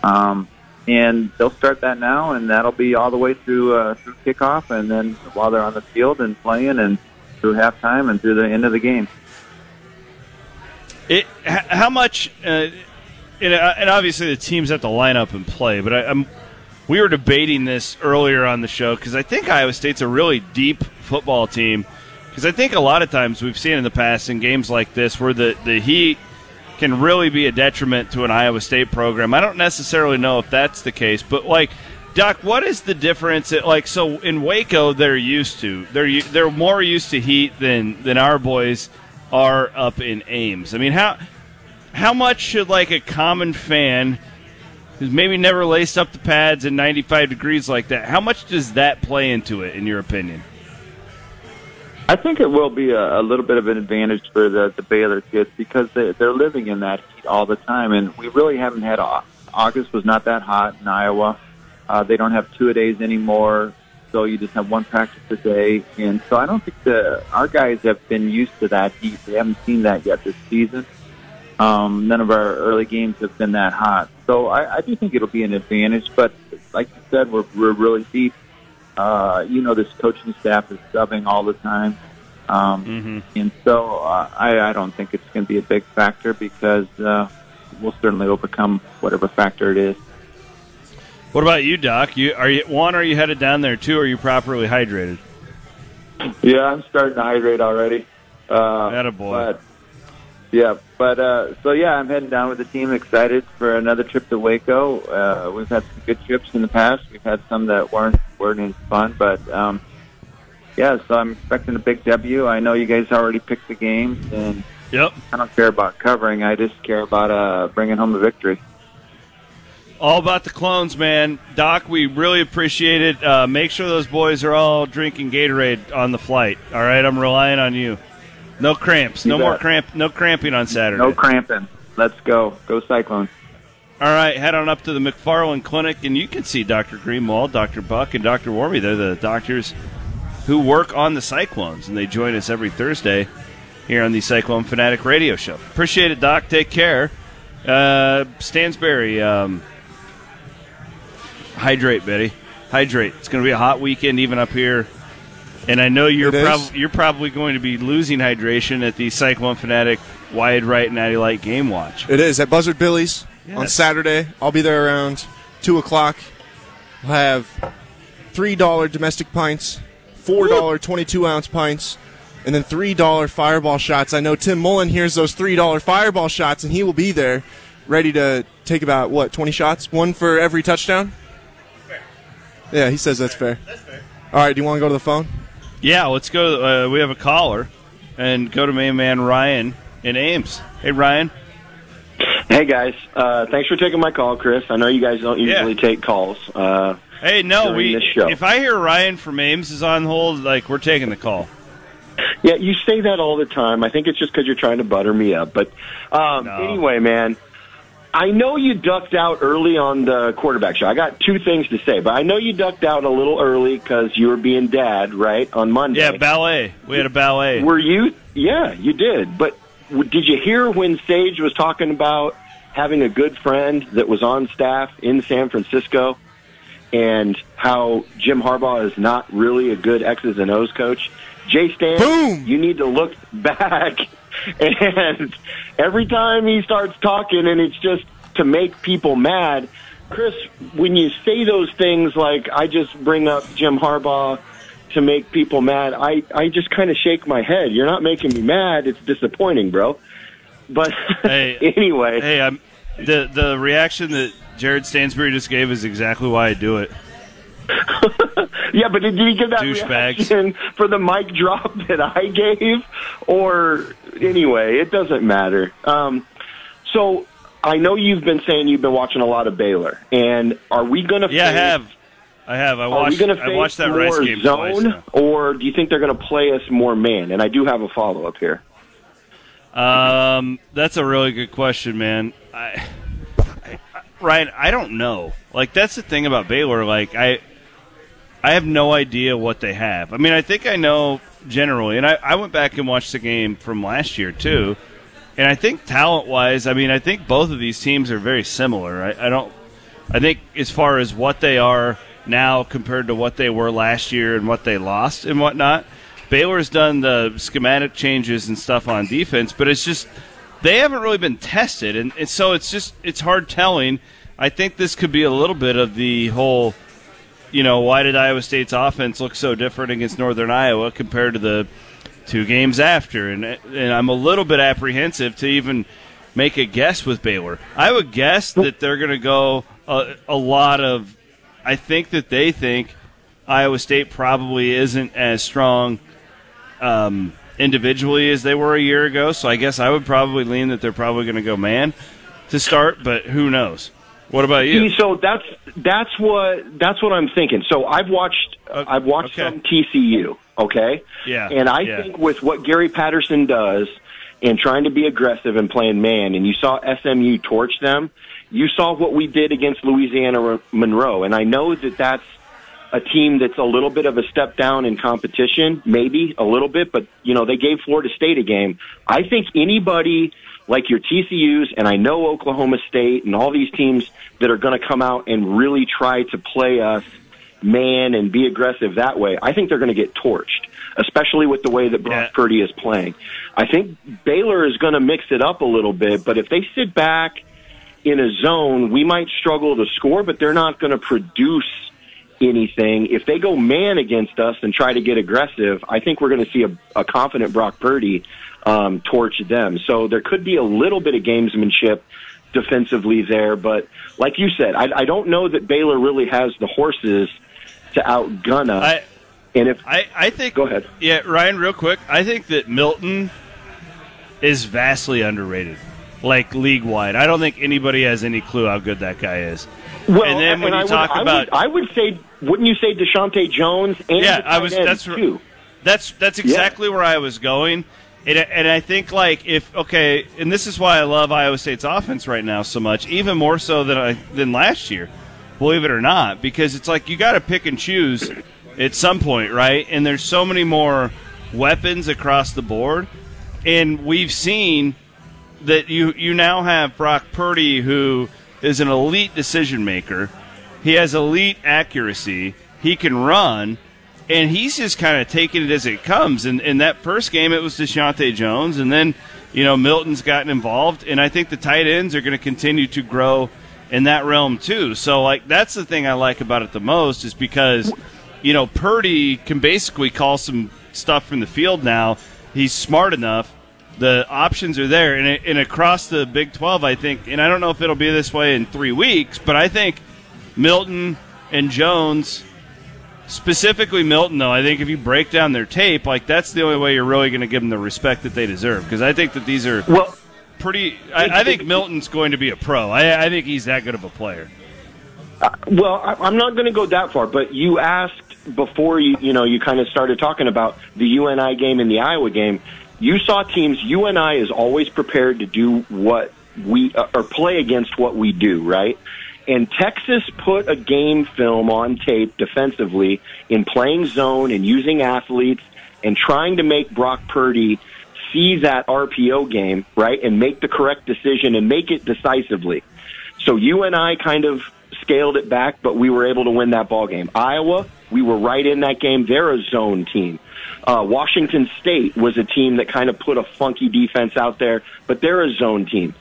Um And they'll start that now, and that'll be all the way through uh, through kickoff, and then while they're on the field and playing, and through halftime, and through the end of the game. It how much, uh, and, uh, and obviously the teams have to line up and play. But I, I'm, we were debating this earlier on the show because I think Iowa State's a really deep football team. Because I think a lot of times we've seen in the past in games like this where the the heat can really be a detriment to an Iowa State program. I don't necessarily know if that's the case, but, like, Doc, what is the difference? At, like, so in Waco, they're used to. They're they're more used to heat than, than our boys are up in Ames. I mean, how how much should, like, a common fan who's maybe never laced up the pads in ninety-five degrees like that, how much does that play into it, in your opinion? I think it will be a, a little bit of an advantage for the, the Baylor kids because they, they're living in that heat all the time, and we really haven't had off. August was not that hot in Iowa. Uh, they don't have two-a-days anymore, so you just have one practice a day. And so I don't think the our guys have been used to that heat. They haven't seen that yet this season. Um, none of our early games have been that hot. So I, I do think it'll be an advantage, but like you said, we're, we're really deep. Uh, you know, this coaching staff is subbing all the time. Um, mm-hmm. And so uh, I, I don't think it's going to be a big factor because uh, we'll certainly overcome whatever factor it is. What about you, Doc? You are you one, are you headed down there? Two, are you properly hydrated? Yeah, I'm starting to hydrate already. Uh, Attaboy. But Yeah, but uh, so yeah, I'm heading down with the team. Excited for another trip to Waco. Uh, we've had some good trips in the past. We've had some that weren't weren't as fun, but um, yeah. So I'm expecting a big W. I know you guys already picked the games, and yep. I don't care about covering. I just care about uh, bringing home a victory. All about the clones, man. Doc, we really appreciate it. Uh, make sure those boys are all drinking Gatorade on the flight. All right, I'm relying on you. No cramps. You no bet. more cramp. No cramping on Saturday. No cramping. Let's go. Go Cyclone. All right, head on up to the McFarland Clinic, and you can see Doctor Greenwald, Doctor Buck, and Doctor Warby. They're the doctors who work on the Cyclones, and they join us every Thursday here on the Cyclone Fanatic Radio Show. Appreciate it, Doc. Take care. Uh, Stansberry. Um, Hydrate, Betty. Hydrate. It's going to be a hot weekend even up here. And I know you're, prob- you're probably going to be losing hydration at the Cyclone Fanatic Wide Right and Natty Light Game Watch. It is at Buzzard Billy's yes. on Saturday. I'll be there around two o'clock. We'll have three dollars domestic pints, four dollars twenty-two ounce pints, and then three dollars fireball shots. I know Tim Mullen hears those three dollars fireball shots, and he will be there ready to take about, what, twenty shots? One for every touchdown? Yeah, he says that's fair. That's fair. All right, do you want to go to the phone? Yeah, let's go. Uh, we have a caller, and go to main man Ryan in Ames. Hey, Ryan. Hey, guys. Uh, thanks for taking my call, Chris. I know you guys don't usually yeah. take calls. Uh, hey, no, we. This show. If I hear Ryan from Ames is on hold, like we're taking the call. Yeah, you say that all the time. I think it's just because you're trying to butter me up. But um, no. anyway, man. I know you ducked out early on the quarterback show. I got two things to say, but I know you ducked out a little early because you were being dad, right, on Monday. Yeah, ballet. We had a ballet. Were you? Yeah, you did. But did you hear when Sage was talking about having a good friend that was on staff in San Francisco and how Jim Harbaugh is not really a good X's and O's coach? Jay Stan, Boom. You need to look back. And every time he starts talking, and it's just to make people mad. Chris, when you say those things like, I just bring up Jim Harbaugh to make people mad, I, I just kind of shake my head. You're not making me mad. It's disappointing, bro. But hey, anyway. Hey, I'm, the, the reaction that Jared Stansberry just gave is exactly why I do it. Yeah, but did you get that reaction for the mic drop that I gave? Or anyway, it doesn't matter. Um, so I know you've been saying you've been watching a lot of Baylor, and are we going to? Yeah, face, I have. I have. I watched. I watched that Rice game twice now. Or do you think they're going to play us more man? And I do have a follow up here. Um, that's a really good question, man. I, I, Ryan, I don't know. Like that's the thing about Baylor. Like I. I have no idea what they have. I mean, I think I know generally. And I, I went back and watched the game from last year, too. And I think talent-wise, I mean, I think both of these teams are very similar. I, I don't. I think as far as what they are now compared to what they were last year and what they lost and whatnot, Baylor's done the schematic changes and stuff on defense. But it's just they haven't really been tested. And, and so it's just it's hard telling. I think this could be a little bit of the whole – you know, why did Iowa State's offense look so different against Northern Iowa compared to the two games after? And and I'm a little bit apprehensive to even make a guess with Baylor. I would guess that they're going to go a, a lot of – I think that they think Iowa State probably isn't as strong um, individually as they were a year ago. So I guess I would probably lean that they're probably going to go man to start, but who knows? What about you? See, so that's that's what that's what I'm thinking. So I've watched uh, I've watched okay. some T C U, okay? Yeah. And I yeah. think with what Gary Patterson does and trying to be aggressive and playing man, and you saw S M U torch them, you saw what we did against Louisiana Monroe, and I know that that's a team that's a little bit of a step down in competition, maybe a little bit, but you know they gave Florida State a game. I think anybody like your T C Us, and I know Oklahoma State and all these teams that are going to come out and really try to play us man and be aggressive that way, I think they're going to get torched, especially with the way that Brock yeah. Purdy is playing. I think Baylor is going to mix it up a little bit, but if they sit back in a zone, we might struggle to score, but they're not going to produce anything. If they go man against us and try to get aggressive, I think we're going to see a, a confident Brock Purdy um, torch them. So there could be a little bit of gamesmanship defensively there. But like you said, I, I don't know that Baylor really has the horses to outgun us. I, and if I, I think, go ahead. Yeah, Ryan, real quick. I think that Milton is vastly underrated, like league-wide. I don't think anybody has any clue how good that guy is. Well, and then when and you I talk would, about, I would, I would say, wouldn't you say DeShante Jones? And yeah, I was. That's too. that's that's exactly yeah. where I was going, and and I think like if okay, and this is why I love Iowa State's offense right now so much, even more so than I than last year, believe it or not, because it's like you got to pick and choose at some point, right? And there's so many more weapons across the board, and we've seen that you you now have Brock Purdy who is an elite decision maker. He has elite accuracy. He can run, and he's just kind of taking it as it comes. And in that first game, it was DeShante Jones, and then, you know, Milton's gotten involved. And I think the tight ends are going to continue to grow in that realm too. So, like, that's the thing I like about it the most is because, you know, Purdy can basically call some stuff from the field now. He's smart enough. The options are there, and, and across the Big twelve, I think, and I don't know if it'll be this way in three weeks, but I think Milton and Jones, specifically Milton, though, I think if you break down their tape, like that's the only way you're really going to give them the respect that they deserve, because I think that these are well, pretty – I think Milton's going to be a pro. I, I think he's that good of a player. Uh, well, I, I'm not going to go that far, but you asked before you, you know, you kind of started talking about the U N I game and the Iowa game. You saw teams, U N I is always prepared to do what we, uh, or play against what we do, right? And Texas put a game film on tape defensively in playing zone and using athletes and trying to make Brock Purdy see that R P O game, right, and make the correct decision and make it decisively. So U N I kind of scaled it back, but we were able to win that ball game. Iowa, we were right in that game. They're a zone team. Uh, Washington State was a team that kind of put a funky defense out there, but they're a zone team.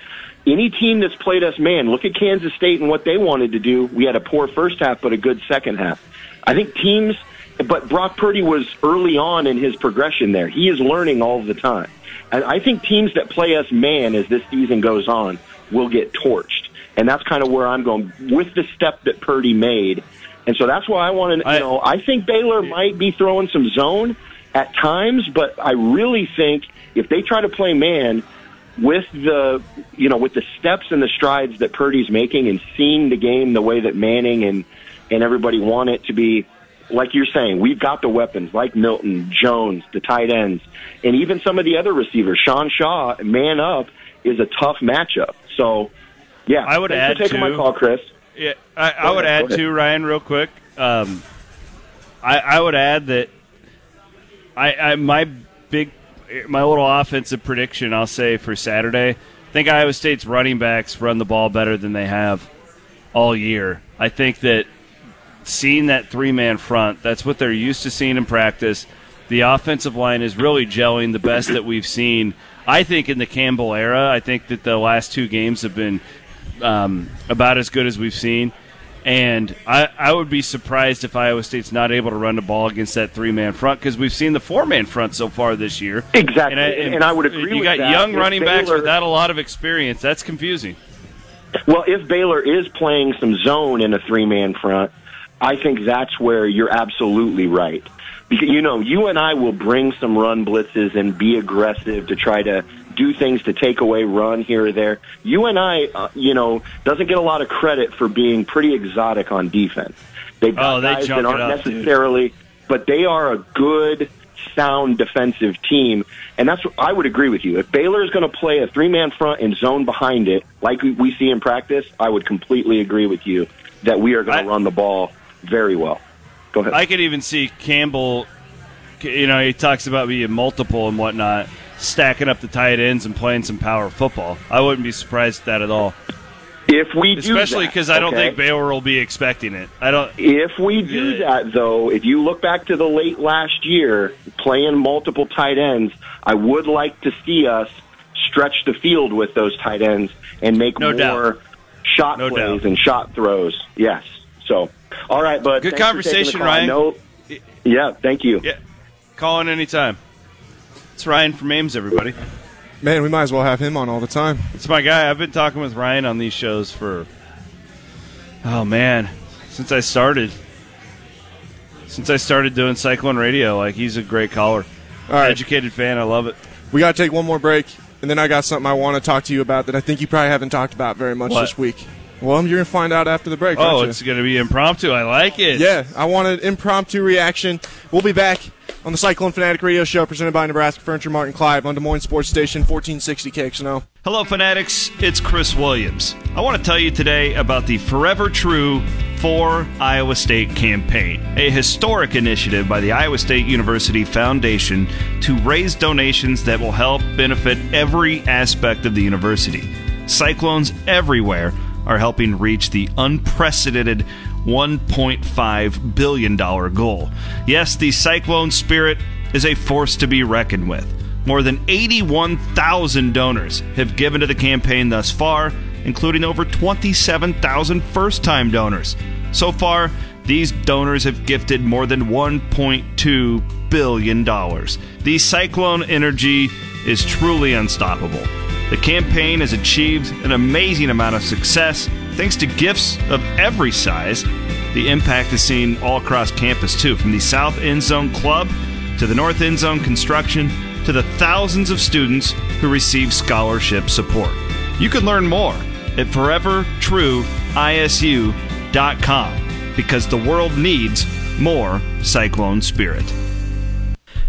Any team that's played us, man, look at Kansas State and what they wanted to do. We had a poor first half, but a good second half. I think teams, but Brock Purdy was early on in his progression there. He is learning all the time. And I think teams that play us, man, as this season goes on, will get torched. And that's kind of where I'm going with the step that Purdy made. And so that's why I want to, you know, I think Baylor might be throwing some zone at times, but I really think if they try to play man with the, you know, with the steps and the strides that Purdy's making and seeing the game the way that Manning and, and everybody want it to be, like you're saying, we've got the weapons like Milton, Jones, the tight ends, and even some of the other receivers. Sean Shaw, man up, is a tough matchup. So, yeah, I would add to my call, Chris. Yeah, I, I would ahead, add to Ryan real quick. Um, I, I would add that. I, I my big my little offensive prediction I'll say for Saturday. I think Iowa State's running backs run the ball better than they have all year. I think that seeing that three-man front, that's what they're used to seeing in practice. The offensive line is really gelling, the best that we've seen, I think, in the Campbell era. I think that the last two games have been um, about as good as we've seen. And I, I would be surprised if Iowa State's not able to run the ball against that three-man front because we've seen the four-man front so far this year. Exactly, and I, and, and I would agree with that. You got young running backs without a lot of experience. That's confusing. Well, if Baylor is playing some zone in a three-man front, I think that's where you're absolutely right. Because, you know, you and I will bring some run blitzes and be aggressive to try to do things to take away run here or there. You and I, uh, you know, doesn't get a lot of credit for being pretty exotic on defense. They've got oh, they guys that aren't up, necessarily, dude. But they are a good, sound defensive team. And that's what I would agree with you. If Baylor is going to play a three-man front and zone behind it, like we see in practice, I would completely agree with you that we are going to run the ball very well. Go ahead. I could even see Campbell, you know, he talks about being multiple and whatnot, stacking up the tight ends and playing some power football. I wouldn't be surprised at that at all. If we do Especially because I okay. don't think Baylor will be expecting it. I don't. If we do uh, that, though, if you look back to the late last year, playing multiple tight ends, I would like to see us stretch the field with those tight ends and make no more doubt. shot no plays doubt. and shot throws. Yes. So, all right, bud. Good conversation, Ryan. No, yeah, thank you. Yeah. Call in anytime. It's Ryan from Ames, everybody. Man, we might as well have him on all the time. It's my guy. I've been talking with Ryan on these shows for, oh, man, since I started. Since I started doing Cyclone Radio, like, he's a great caller. All right. Educated fan. I love it. We got to take one more break, and then I got something I want to talk to you about that I think you probably haven't talked about very much what? this week. Well, you're going to find out after the break, aren't you? Oh, it's going to be impromptu. I like it. Yeah, I want an impromptu reaction. We'll be back on the Cyclone Fanatic Radio Show presented by Nebraska Furniture Mart and Clive on Des Moines Sports Station fourteen sixty K X N O. Hello, Fanatics. It's Chris Williams. I want to tell you today about the Forever True For Iowa State campaign, a historic initiative by the Iowa State University Foundation to raise donations that will help benefit every aspect of the university. Cyclones everywhere are helping reach the unprecedented one point five billion dollars goal. Yes, the Cyclone spirit is a force to be reckoned with. More than eighty-one thousand donors have given to the campaign thus far, including over twenty-seven thousand first-time donors. So far, these donors have gifted more than one point two billion dollars. The Cyclone energy is truly unstoppable. The campaign has achieved an amazing amount of success thanks to gifts of every size. The impact is seen all across campus, too, from the South End Zone Club to the North End Zone construction to the thousands of students who receive scholarship support. You can learn more at forever true I S U dot com because the world needs more Cyclone spirit.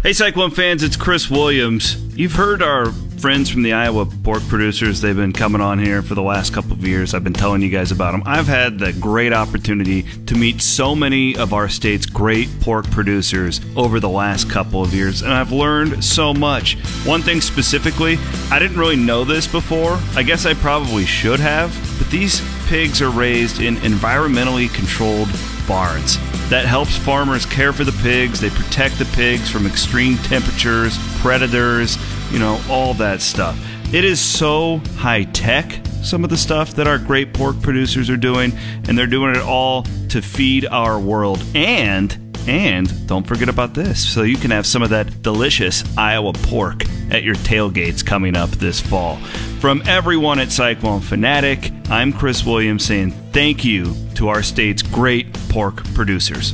Hey, Cyclone fans, it's Chris Williams. You've heard our friends from the Iowa pork producers. They've been coming on here for the last couple of years. I've been telling you guys about them. I've had the great opportunity to meet so many of our state's great pork producers over the last couple of years, and I've learned so much. One thing specifically, I didn't really know this before. I guess I probably should have, but these pigs are raised in environmentally controlled barns. That helps farmers care for the pigs. They protect the pigs from extreme temperatures, predators, you know, all that stuff. It is so high-tech, some of the stuff that our great pork producers are doing, and they're doing it all to feed our world. And, and don't forget about this, so you can have some of that delicious Iowa pork at your tailgates coming up this fall. From everyone at Cyclone Fanatic, I'm Chris Williams saying thank you to our state's great pork producers.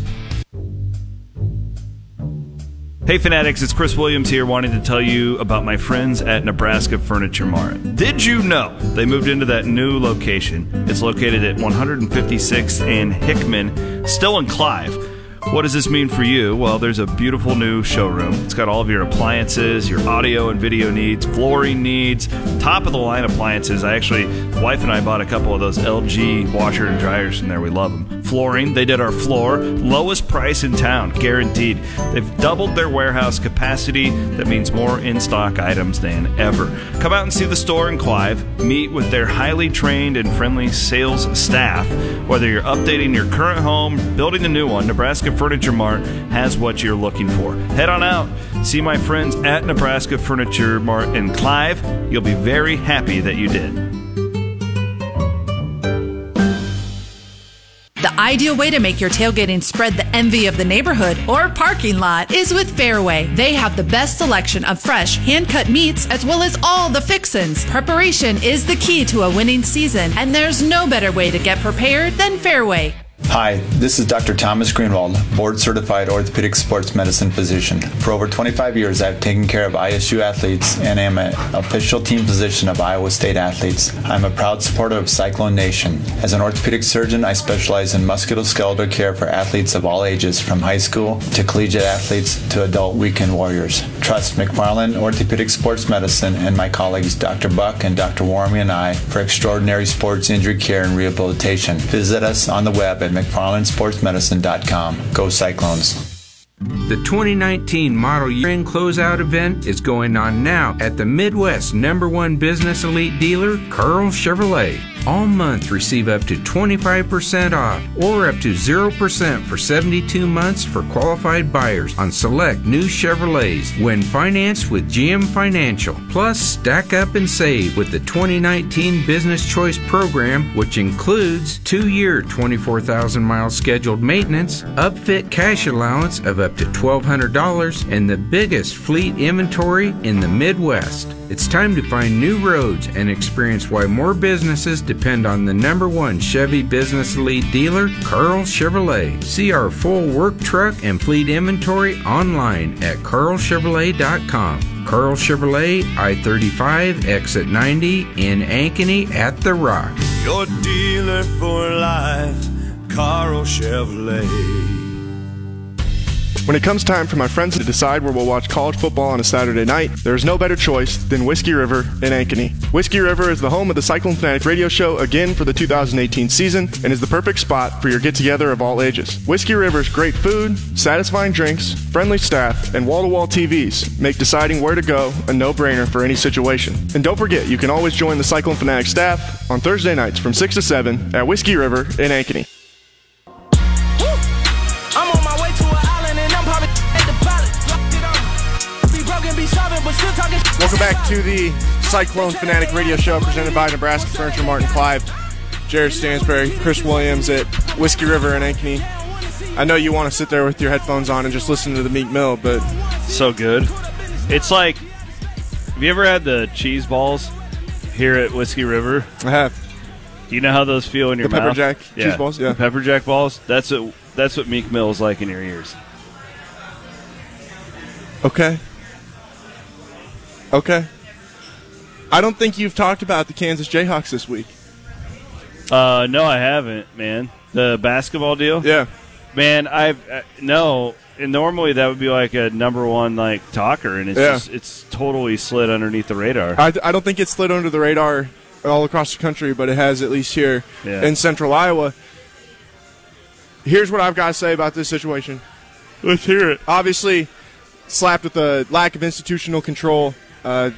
Hey Fanatics, it's Chris Williams here wanting to tell you about my friends at Nebraska Furniture Mart. Did you know they moved into that new location? It's located at one fifty-sixth and Hickman, still in Clive. What does this mean for you? Well, there's a beautiful new showroom. It's got all of your appliances, your audio and video needs, flooring needs, top-of-the-line appliances. I actually, wife and I bought a couple of those L G washer and dryers from there. We love them. Flooring, they did our floor. Lowest price in town, guaranteed. They've doubled their warehouse capacity. That means more in-stock items than ever. Come out and see the store in Clive. Meet with their highly trained and friendly sales staff. Whether you're updating your current home, building a new one, Nebraska Furniture Mart has what you're looking for. Head on out. See my friends at Nebraska Furniture Mart in Clive. You'll be very happy that you did. The ideal way to make your tailgating spread the envy of the neighborhood or parking lot is with Fairway. They have the best selection of fresh, hand-cut meats as well as all the fixins. Preparation is the key to a winning season, and there's no better way to get prepared than Fairway. Hi, this is Doctor Thomas Greenwald, board-certified orthopedic sports medicine physician. For over twenty-five years, I've taken care of I S U athletes and am an official team physician of Iowa State athletes. I'm a proud supporter of Cyclone Nation. As an orthopedic surgeon, I specialize in musculoskeletal care for athletes of all ages, from high school to collegiate athletes to adult weekend warriors. Trust McFarland Orthopedic Sports Medicine and my colleagues Doctor Buck and Doctor Warmy and I for extraordinary sports injury care and rehabilitation. Visit us on the web at McFarland Sports Medicine dot com. Go Cyclones. The twenty nineteen Model Year-End Closeout event is going on now at the Midwest number one business elite dealer, Curl Chevrolet. all month receive up to twenty-five percent off or up to zero percent for seventy-two months for qualified buyers on select new Chevrolets when financed with G M Financial. Plus, stack up and save with the twenty nineteen Business Choice Program, which includes two-year twenty-four thousand mile scheduled maintenance, upfit cash allowance of up to twelve hundred dollars, and the biggest fleet inventory in the Midwest. It's time to find new roads and experience why more businesses depend on the number one Chevy Business Elite dealer, Carl Chevrolet. See our full work truck and fleet inventory online at carl chevrolet dot com. Carl Chevrolet, I thirty-five, exit ninety in Ankeny at The Rock. Your dealer for life, Carl Chevrolet. When it comes time for my friends to decide where we'll watch college football on a Saturday night, there is no better choice than Whiskey River in Ankeny. Whiskey River is the home of the Cyclone Fanatic radio show again for the two thousand eighteen season and is the perfect spot for your get-together of all ages. Whiskey River's great food, satisfying drinks, friendly staff, and wall-to-wall T Vs make deciding where to go a no-brainer for any situation. And don't forget, you can always join the Cyclone Fanatic staff on Thursday nights from six to seven at Whiskey River in Ankeny. Welcome back to the Cyclone Fanatic radio show presented by Nebraska Furniture Mart in Clive. Jared Stansberry, Chris Williams at Whiskey River in Ankeny. I know you want to sit there with your headphones on and just listen to the Meek Mill, but... So good. It's like... Have you ever had the cheese balls here at Whiskey River? I have. Do you know how those feel in your the mouth? The pepper jack yeah. cheese balls, yeah. The pepper jack balls? That's what, that's what Meek Mill is like in your ears. Okay. Okay. I don't think you've talked about the Kansas Jayhawks this week. Uh, no, I haven't, man. The basketball deal? Yeah. Man, I've I, no, and normally that would be like a number one like talker, and it's yeah. just, it's totally slid underneath the radar. I, I don't think it's slid under the radar all across the country, but it has at least here yeah. in central Iowa. Here's what I've got to say about this situation. Let's hear it. Obviously, slapped with a lack of institutional control. Uh,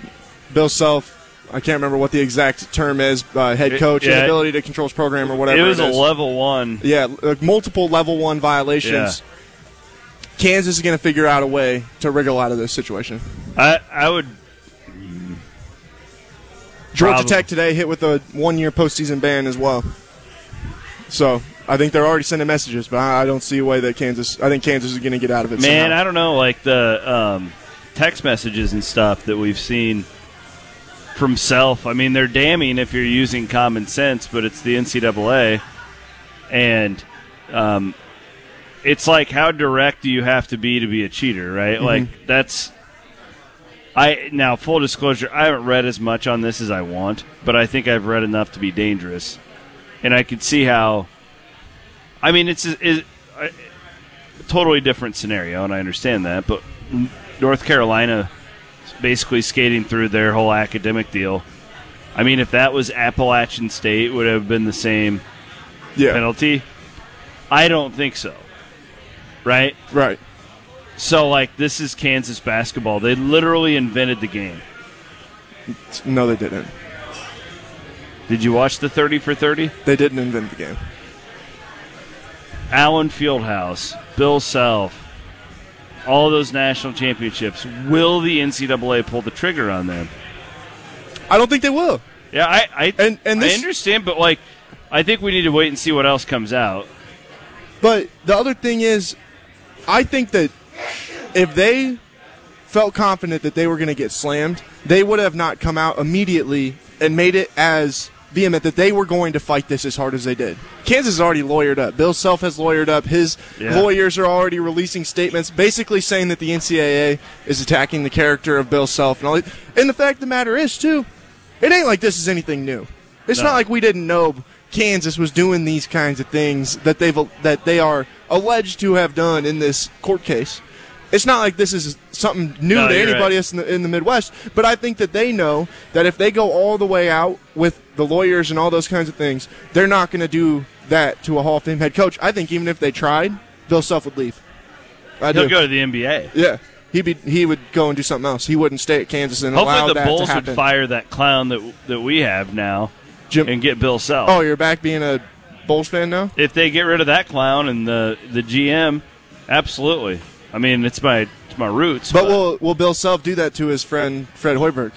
Bill Self, I can't remember what the exact term is, uh, head coach, it, yeah, inability to control his program or whatever it was. It is. A level one. Yeah, uh, multiple level one violations. Yeah. Kansas is going to figure out a way to wriggle out of this situation. I, I would. Mm, Georgia probably. Tech today hit with a one-year postseason ban as well. So I think they're already sending messages, but I, I don't see a way that Kansas. I think Kansas is going to get out of it. Man, somehow. I don't know, like the. Um, text messages and stuff that we've seen from Self. I mean, they're damning if you're using common sense, but it's the N C double A. And um, it's like, how direct do you have to be to be a cheater, right? Mm-hmm. Like, that's – I now, full disclosure, I haven't read as much on this as I want, but I think I've read enough to be dangerous. And I could see how – I mean, it's a, a totally different scenario, and I understand that, but – North Carolina basically skating through their whole academic deal. I mean, if that was Appalachian State, it would have been the same yeah. penalty. I don't think so. Right? Right. So, like, this is Kansas basketball. They literally invented the game. No, they didn't. Did you watch the thirty for thirty? They didn't invent the game. Allen Fieldhouse, Bill Self, all those national championships. Will the N C double A pull the trigger on them? I don't think they will. Yeah, I I, and, and this, I understand, but like, I think we need to wait and see what else comes out. But the other thing is, I think that if they felt confident that they were going to get slammed, they would have not come out immediately and made it as vehement that they were going to fight this as hard as they did. Kansas is already lawyered up. Bill Self has lawyered up. His yeah. lawyers are already releasing statements basically saying that the N C double A is attacking the character of Bill Self. And all. And the fact of the matter is, too, it ain't like this is anything new. It's no. not like we didn't know Kansas was doing these kinds of things that they've that they are alleged to have done in this court case. It's not like this is something new no, to anybody right. else in the, in the Midwest, but I think that they know that if they go all the way out with the lawyers and all those kinds of things, they're not going to do that to a Hall of Fame head coach. I think even if they tried, Bill Self would leave. I He'll do. go to the N B A. Yeah. He'd be, he would go and do something else. He wouldn't stay at Kansas and Hopefully allow that to happen. Hopefully the Bulls would fire that clown that, that we have now Jim, and get Bill Self. Oh, you're back being a Bulls fan now? If they get rid of that clown and the, the G M, absolutely. I mean, it's my it's my roots. But, but will will Bill Self do that to his friend Fred Hoiberg?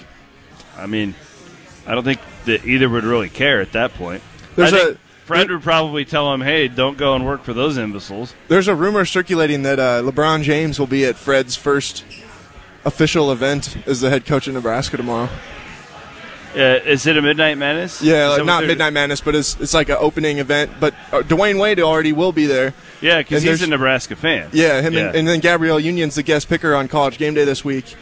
I mean, I don't think that either would really care at that point. There's I think a, Fred would probably tell him, hey, don't go and work for those imbeciles. There's a rumor circulating that uh, LeBron James will be at Fred's first official event as the head coach of Nebraska tomorrow. Uh, is it a Midnight Madness? Yeah, like not Midnight Madness, but it's it's like an opening event. But uh, Dwayne Wade already will be there. Yeah, because he's a Nebraska fan. Yeah, him yeah. And, and then Gabrielle Union's the guest picker on College Game Day this week.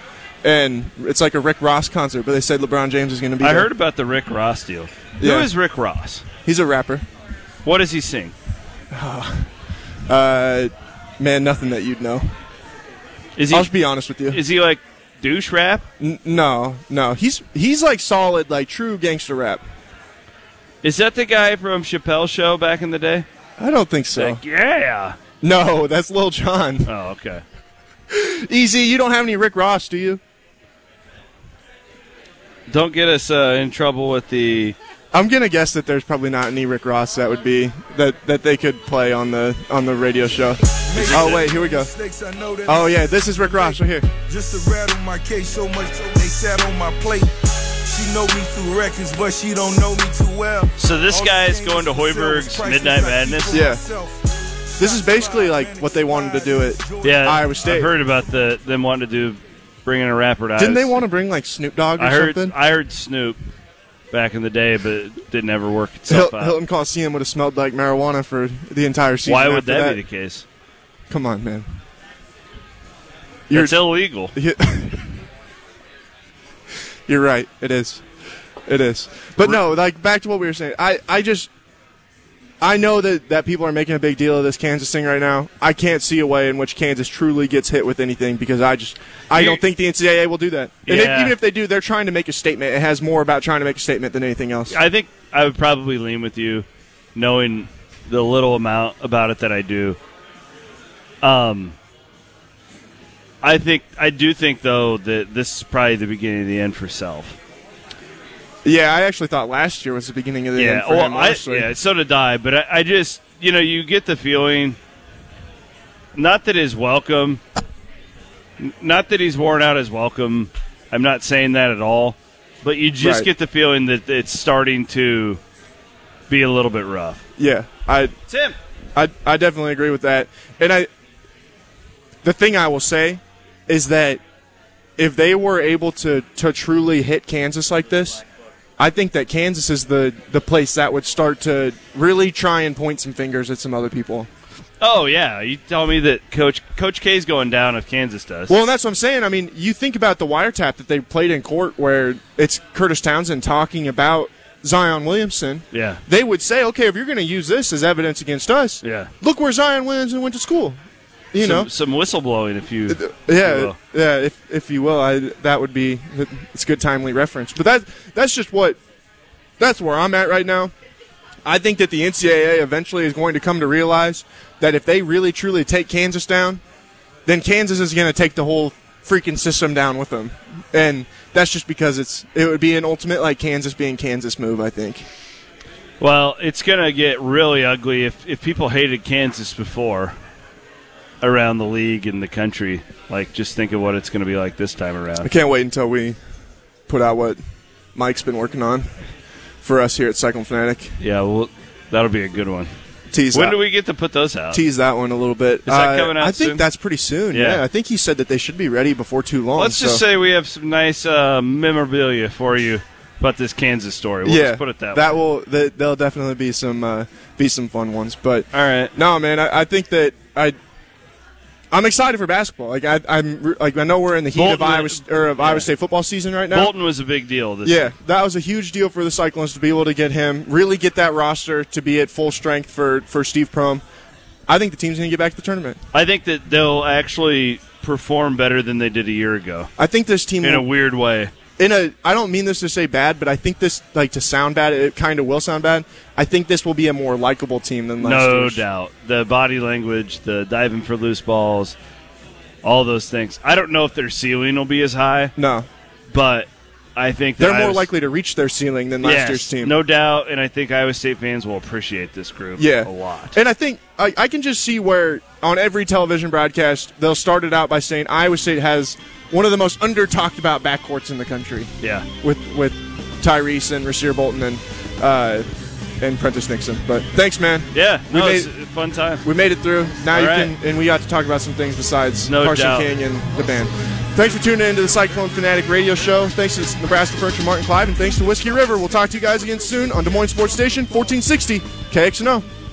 And it's like a Rick Ross concert, but they said LeBron James is going to be I there. Heard about the Rick Ross deal. Yeah. Who is Rick Ross? He's a rapper. What does he sing? Oh, uh, man, nothing that you'd know. Is he, I'll just be honest with you. Is he like... douche rap? N- no, no. He's he's like solid, like true gangster rap. Is that the guy from Chappelle's Show back in the day? I don't think so. Like, yeah. No, that's Lil Jon. Oh, okay. Easy, you don't have any Rick Ross, do you? Don't get us uh, in trouble with the... I'm gonna guess that there's probably not any Rick Ross that would be that, that they could play on the on the radio show. Oh wait, here we go. Oh yeah, this is Rick Ross right here. Just to rattle my case so much they sat on my plate. She know me through records, but she don't know me too well. So this guy is going to Hoiberg's Midnight Madness? Yeah. This is basically like what they wanted to do at yeah, Iowa State. I've heard about the them wanting to do bringing a rapper to Iowa State. Didn't they want to bring like Snoop Dogg or I heard, something? I heard Snoop. Back in the day, but it didn't ever work itself Hilton out. Hilton Coliseum would have smelled like marijuana for the entire season. Why would that, that be the case? Come on, man. You're, it's illegal. You, you're right. It is. It is. But no, like back to what we were saying. I, I just, I know that, that people are making a big deal of this Kansas thing right now. I can't see a way in which Kansas truly gets hit with anything because I just I don't think the N C double A will do that. And yeah. if, even if they do, they're trying to make a statement. It has more about trying to make a statement than anything else. I think I would probably lean with you, knowing the little amount about it that I do. Um, I think I do think though that this is probably the beginning of the end for Self. Yeah, I actually thought last year was the beginning of the yeah, end for well, him. I, yeah, so did I. But I, I just, you know, you get the feeling, not that his welcome, not that he's worn out his welcome. I'm not saying that at all. But you just right. get the feeling that it's starting to be a little bit rough. Yeah. I Tim. I, I definitely agree with that. And I, the thing I will say is that if they were able to, to truly hit Kansas like this, I think that Kansas is the, the place that would start to really try and point some fingers at some other people. Oh, yeah. You tell me that Coach Coach K's going down if Kansas does. Well, that's what I'm saying. I mean, you think about the wiretap that they played in court where it's Curtis Townsend talking about Zion Williamson. Yeah. They would say, okay, if you're going to use this as evidence against us, yeah. look where Zion Williamson went to school. You some, know, some whistleblowing, if you, yeah, you will. yeah, if if you will, I, that would be it's a good timely reference. But that that's just what that's where I'm at right now. I think that the N C double A eventually is going to come to realize that if they really truly take Kansas down, then Kansas is going to take the whole freaking system down with them, and that's just because it's it would be an ultimate like Kansas being Kansas move, I think. Well, it's going to get really ugly if if people hated Kansas before. Around the league and the country, like just think of what it's going to be like this time around. I can't wait until we put out what Mike's been working on for us here at Cyclone Fanatic. Yeah, well, that'll be a good one. Tease. When that. do we get to put those out? Tease that one a little bit. Is that uh, coming out? I think soon? That's pretty soon. Yeah. yeah, I think he said that they should be ready before too long. Let's so. just say we have some nice uh, memorabilia for you about this Kansas story. We'll yeah, just put it that, that way. Will, the, there'll definitely be some uh, be some fun ones. But all right, no, man, I, I think that I. I'm excited for basketball. Like I, I'm, like I know we're in the heat Bolton, of Iowa or of yeah. Iowa State football season right now. Bolton was a big deal. This yeah, that was a huge deal for the Cyclones to be able to get him, really get that roster to be at full strength for, for Steve Prohm. I think the team's going to get back to the tournament. I think that they'll actually perform better than they did a year ago. I think this team in will, a weird way. In a, I don't mean this to say bad, but I think this, like to sound bad, it kind of will sound bad. I think this will be a more likable team than last year. No doubt. The body language, the diving for loose balls, all those things. I don't know if their ceiling will be as high. No. But I think that they're more was, likely to reach their ceiling than last yes, year's team. No doubt, and I think Iowa State fans will appreciate this group yeah. a lot. And I think I, I can just see where on every television broadcast they'll start it out by saying Iowa State has one of the most under-talked about backcourts in the country. Yeah, with with Tyrese and Rasheer Bolton and uh, and Prentice Nixon. But thanks, man. Yeah, we no, made, it's a fun time. We made it through. Now All you right. can, and we got to talk about some things besides no Carson doubt. King and the band. Thanks for tuning in to the Cyclone Fanatic Radio Show. Thanks to Nebraska Furniture Mart and Clive, and thanks to Whiskey River. We'll talk to you guys again soon on Des Moines Sports Station, fourteen sixty K X N O.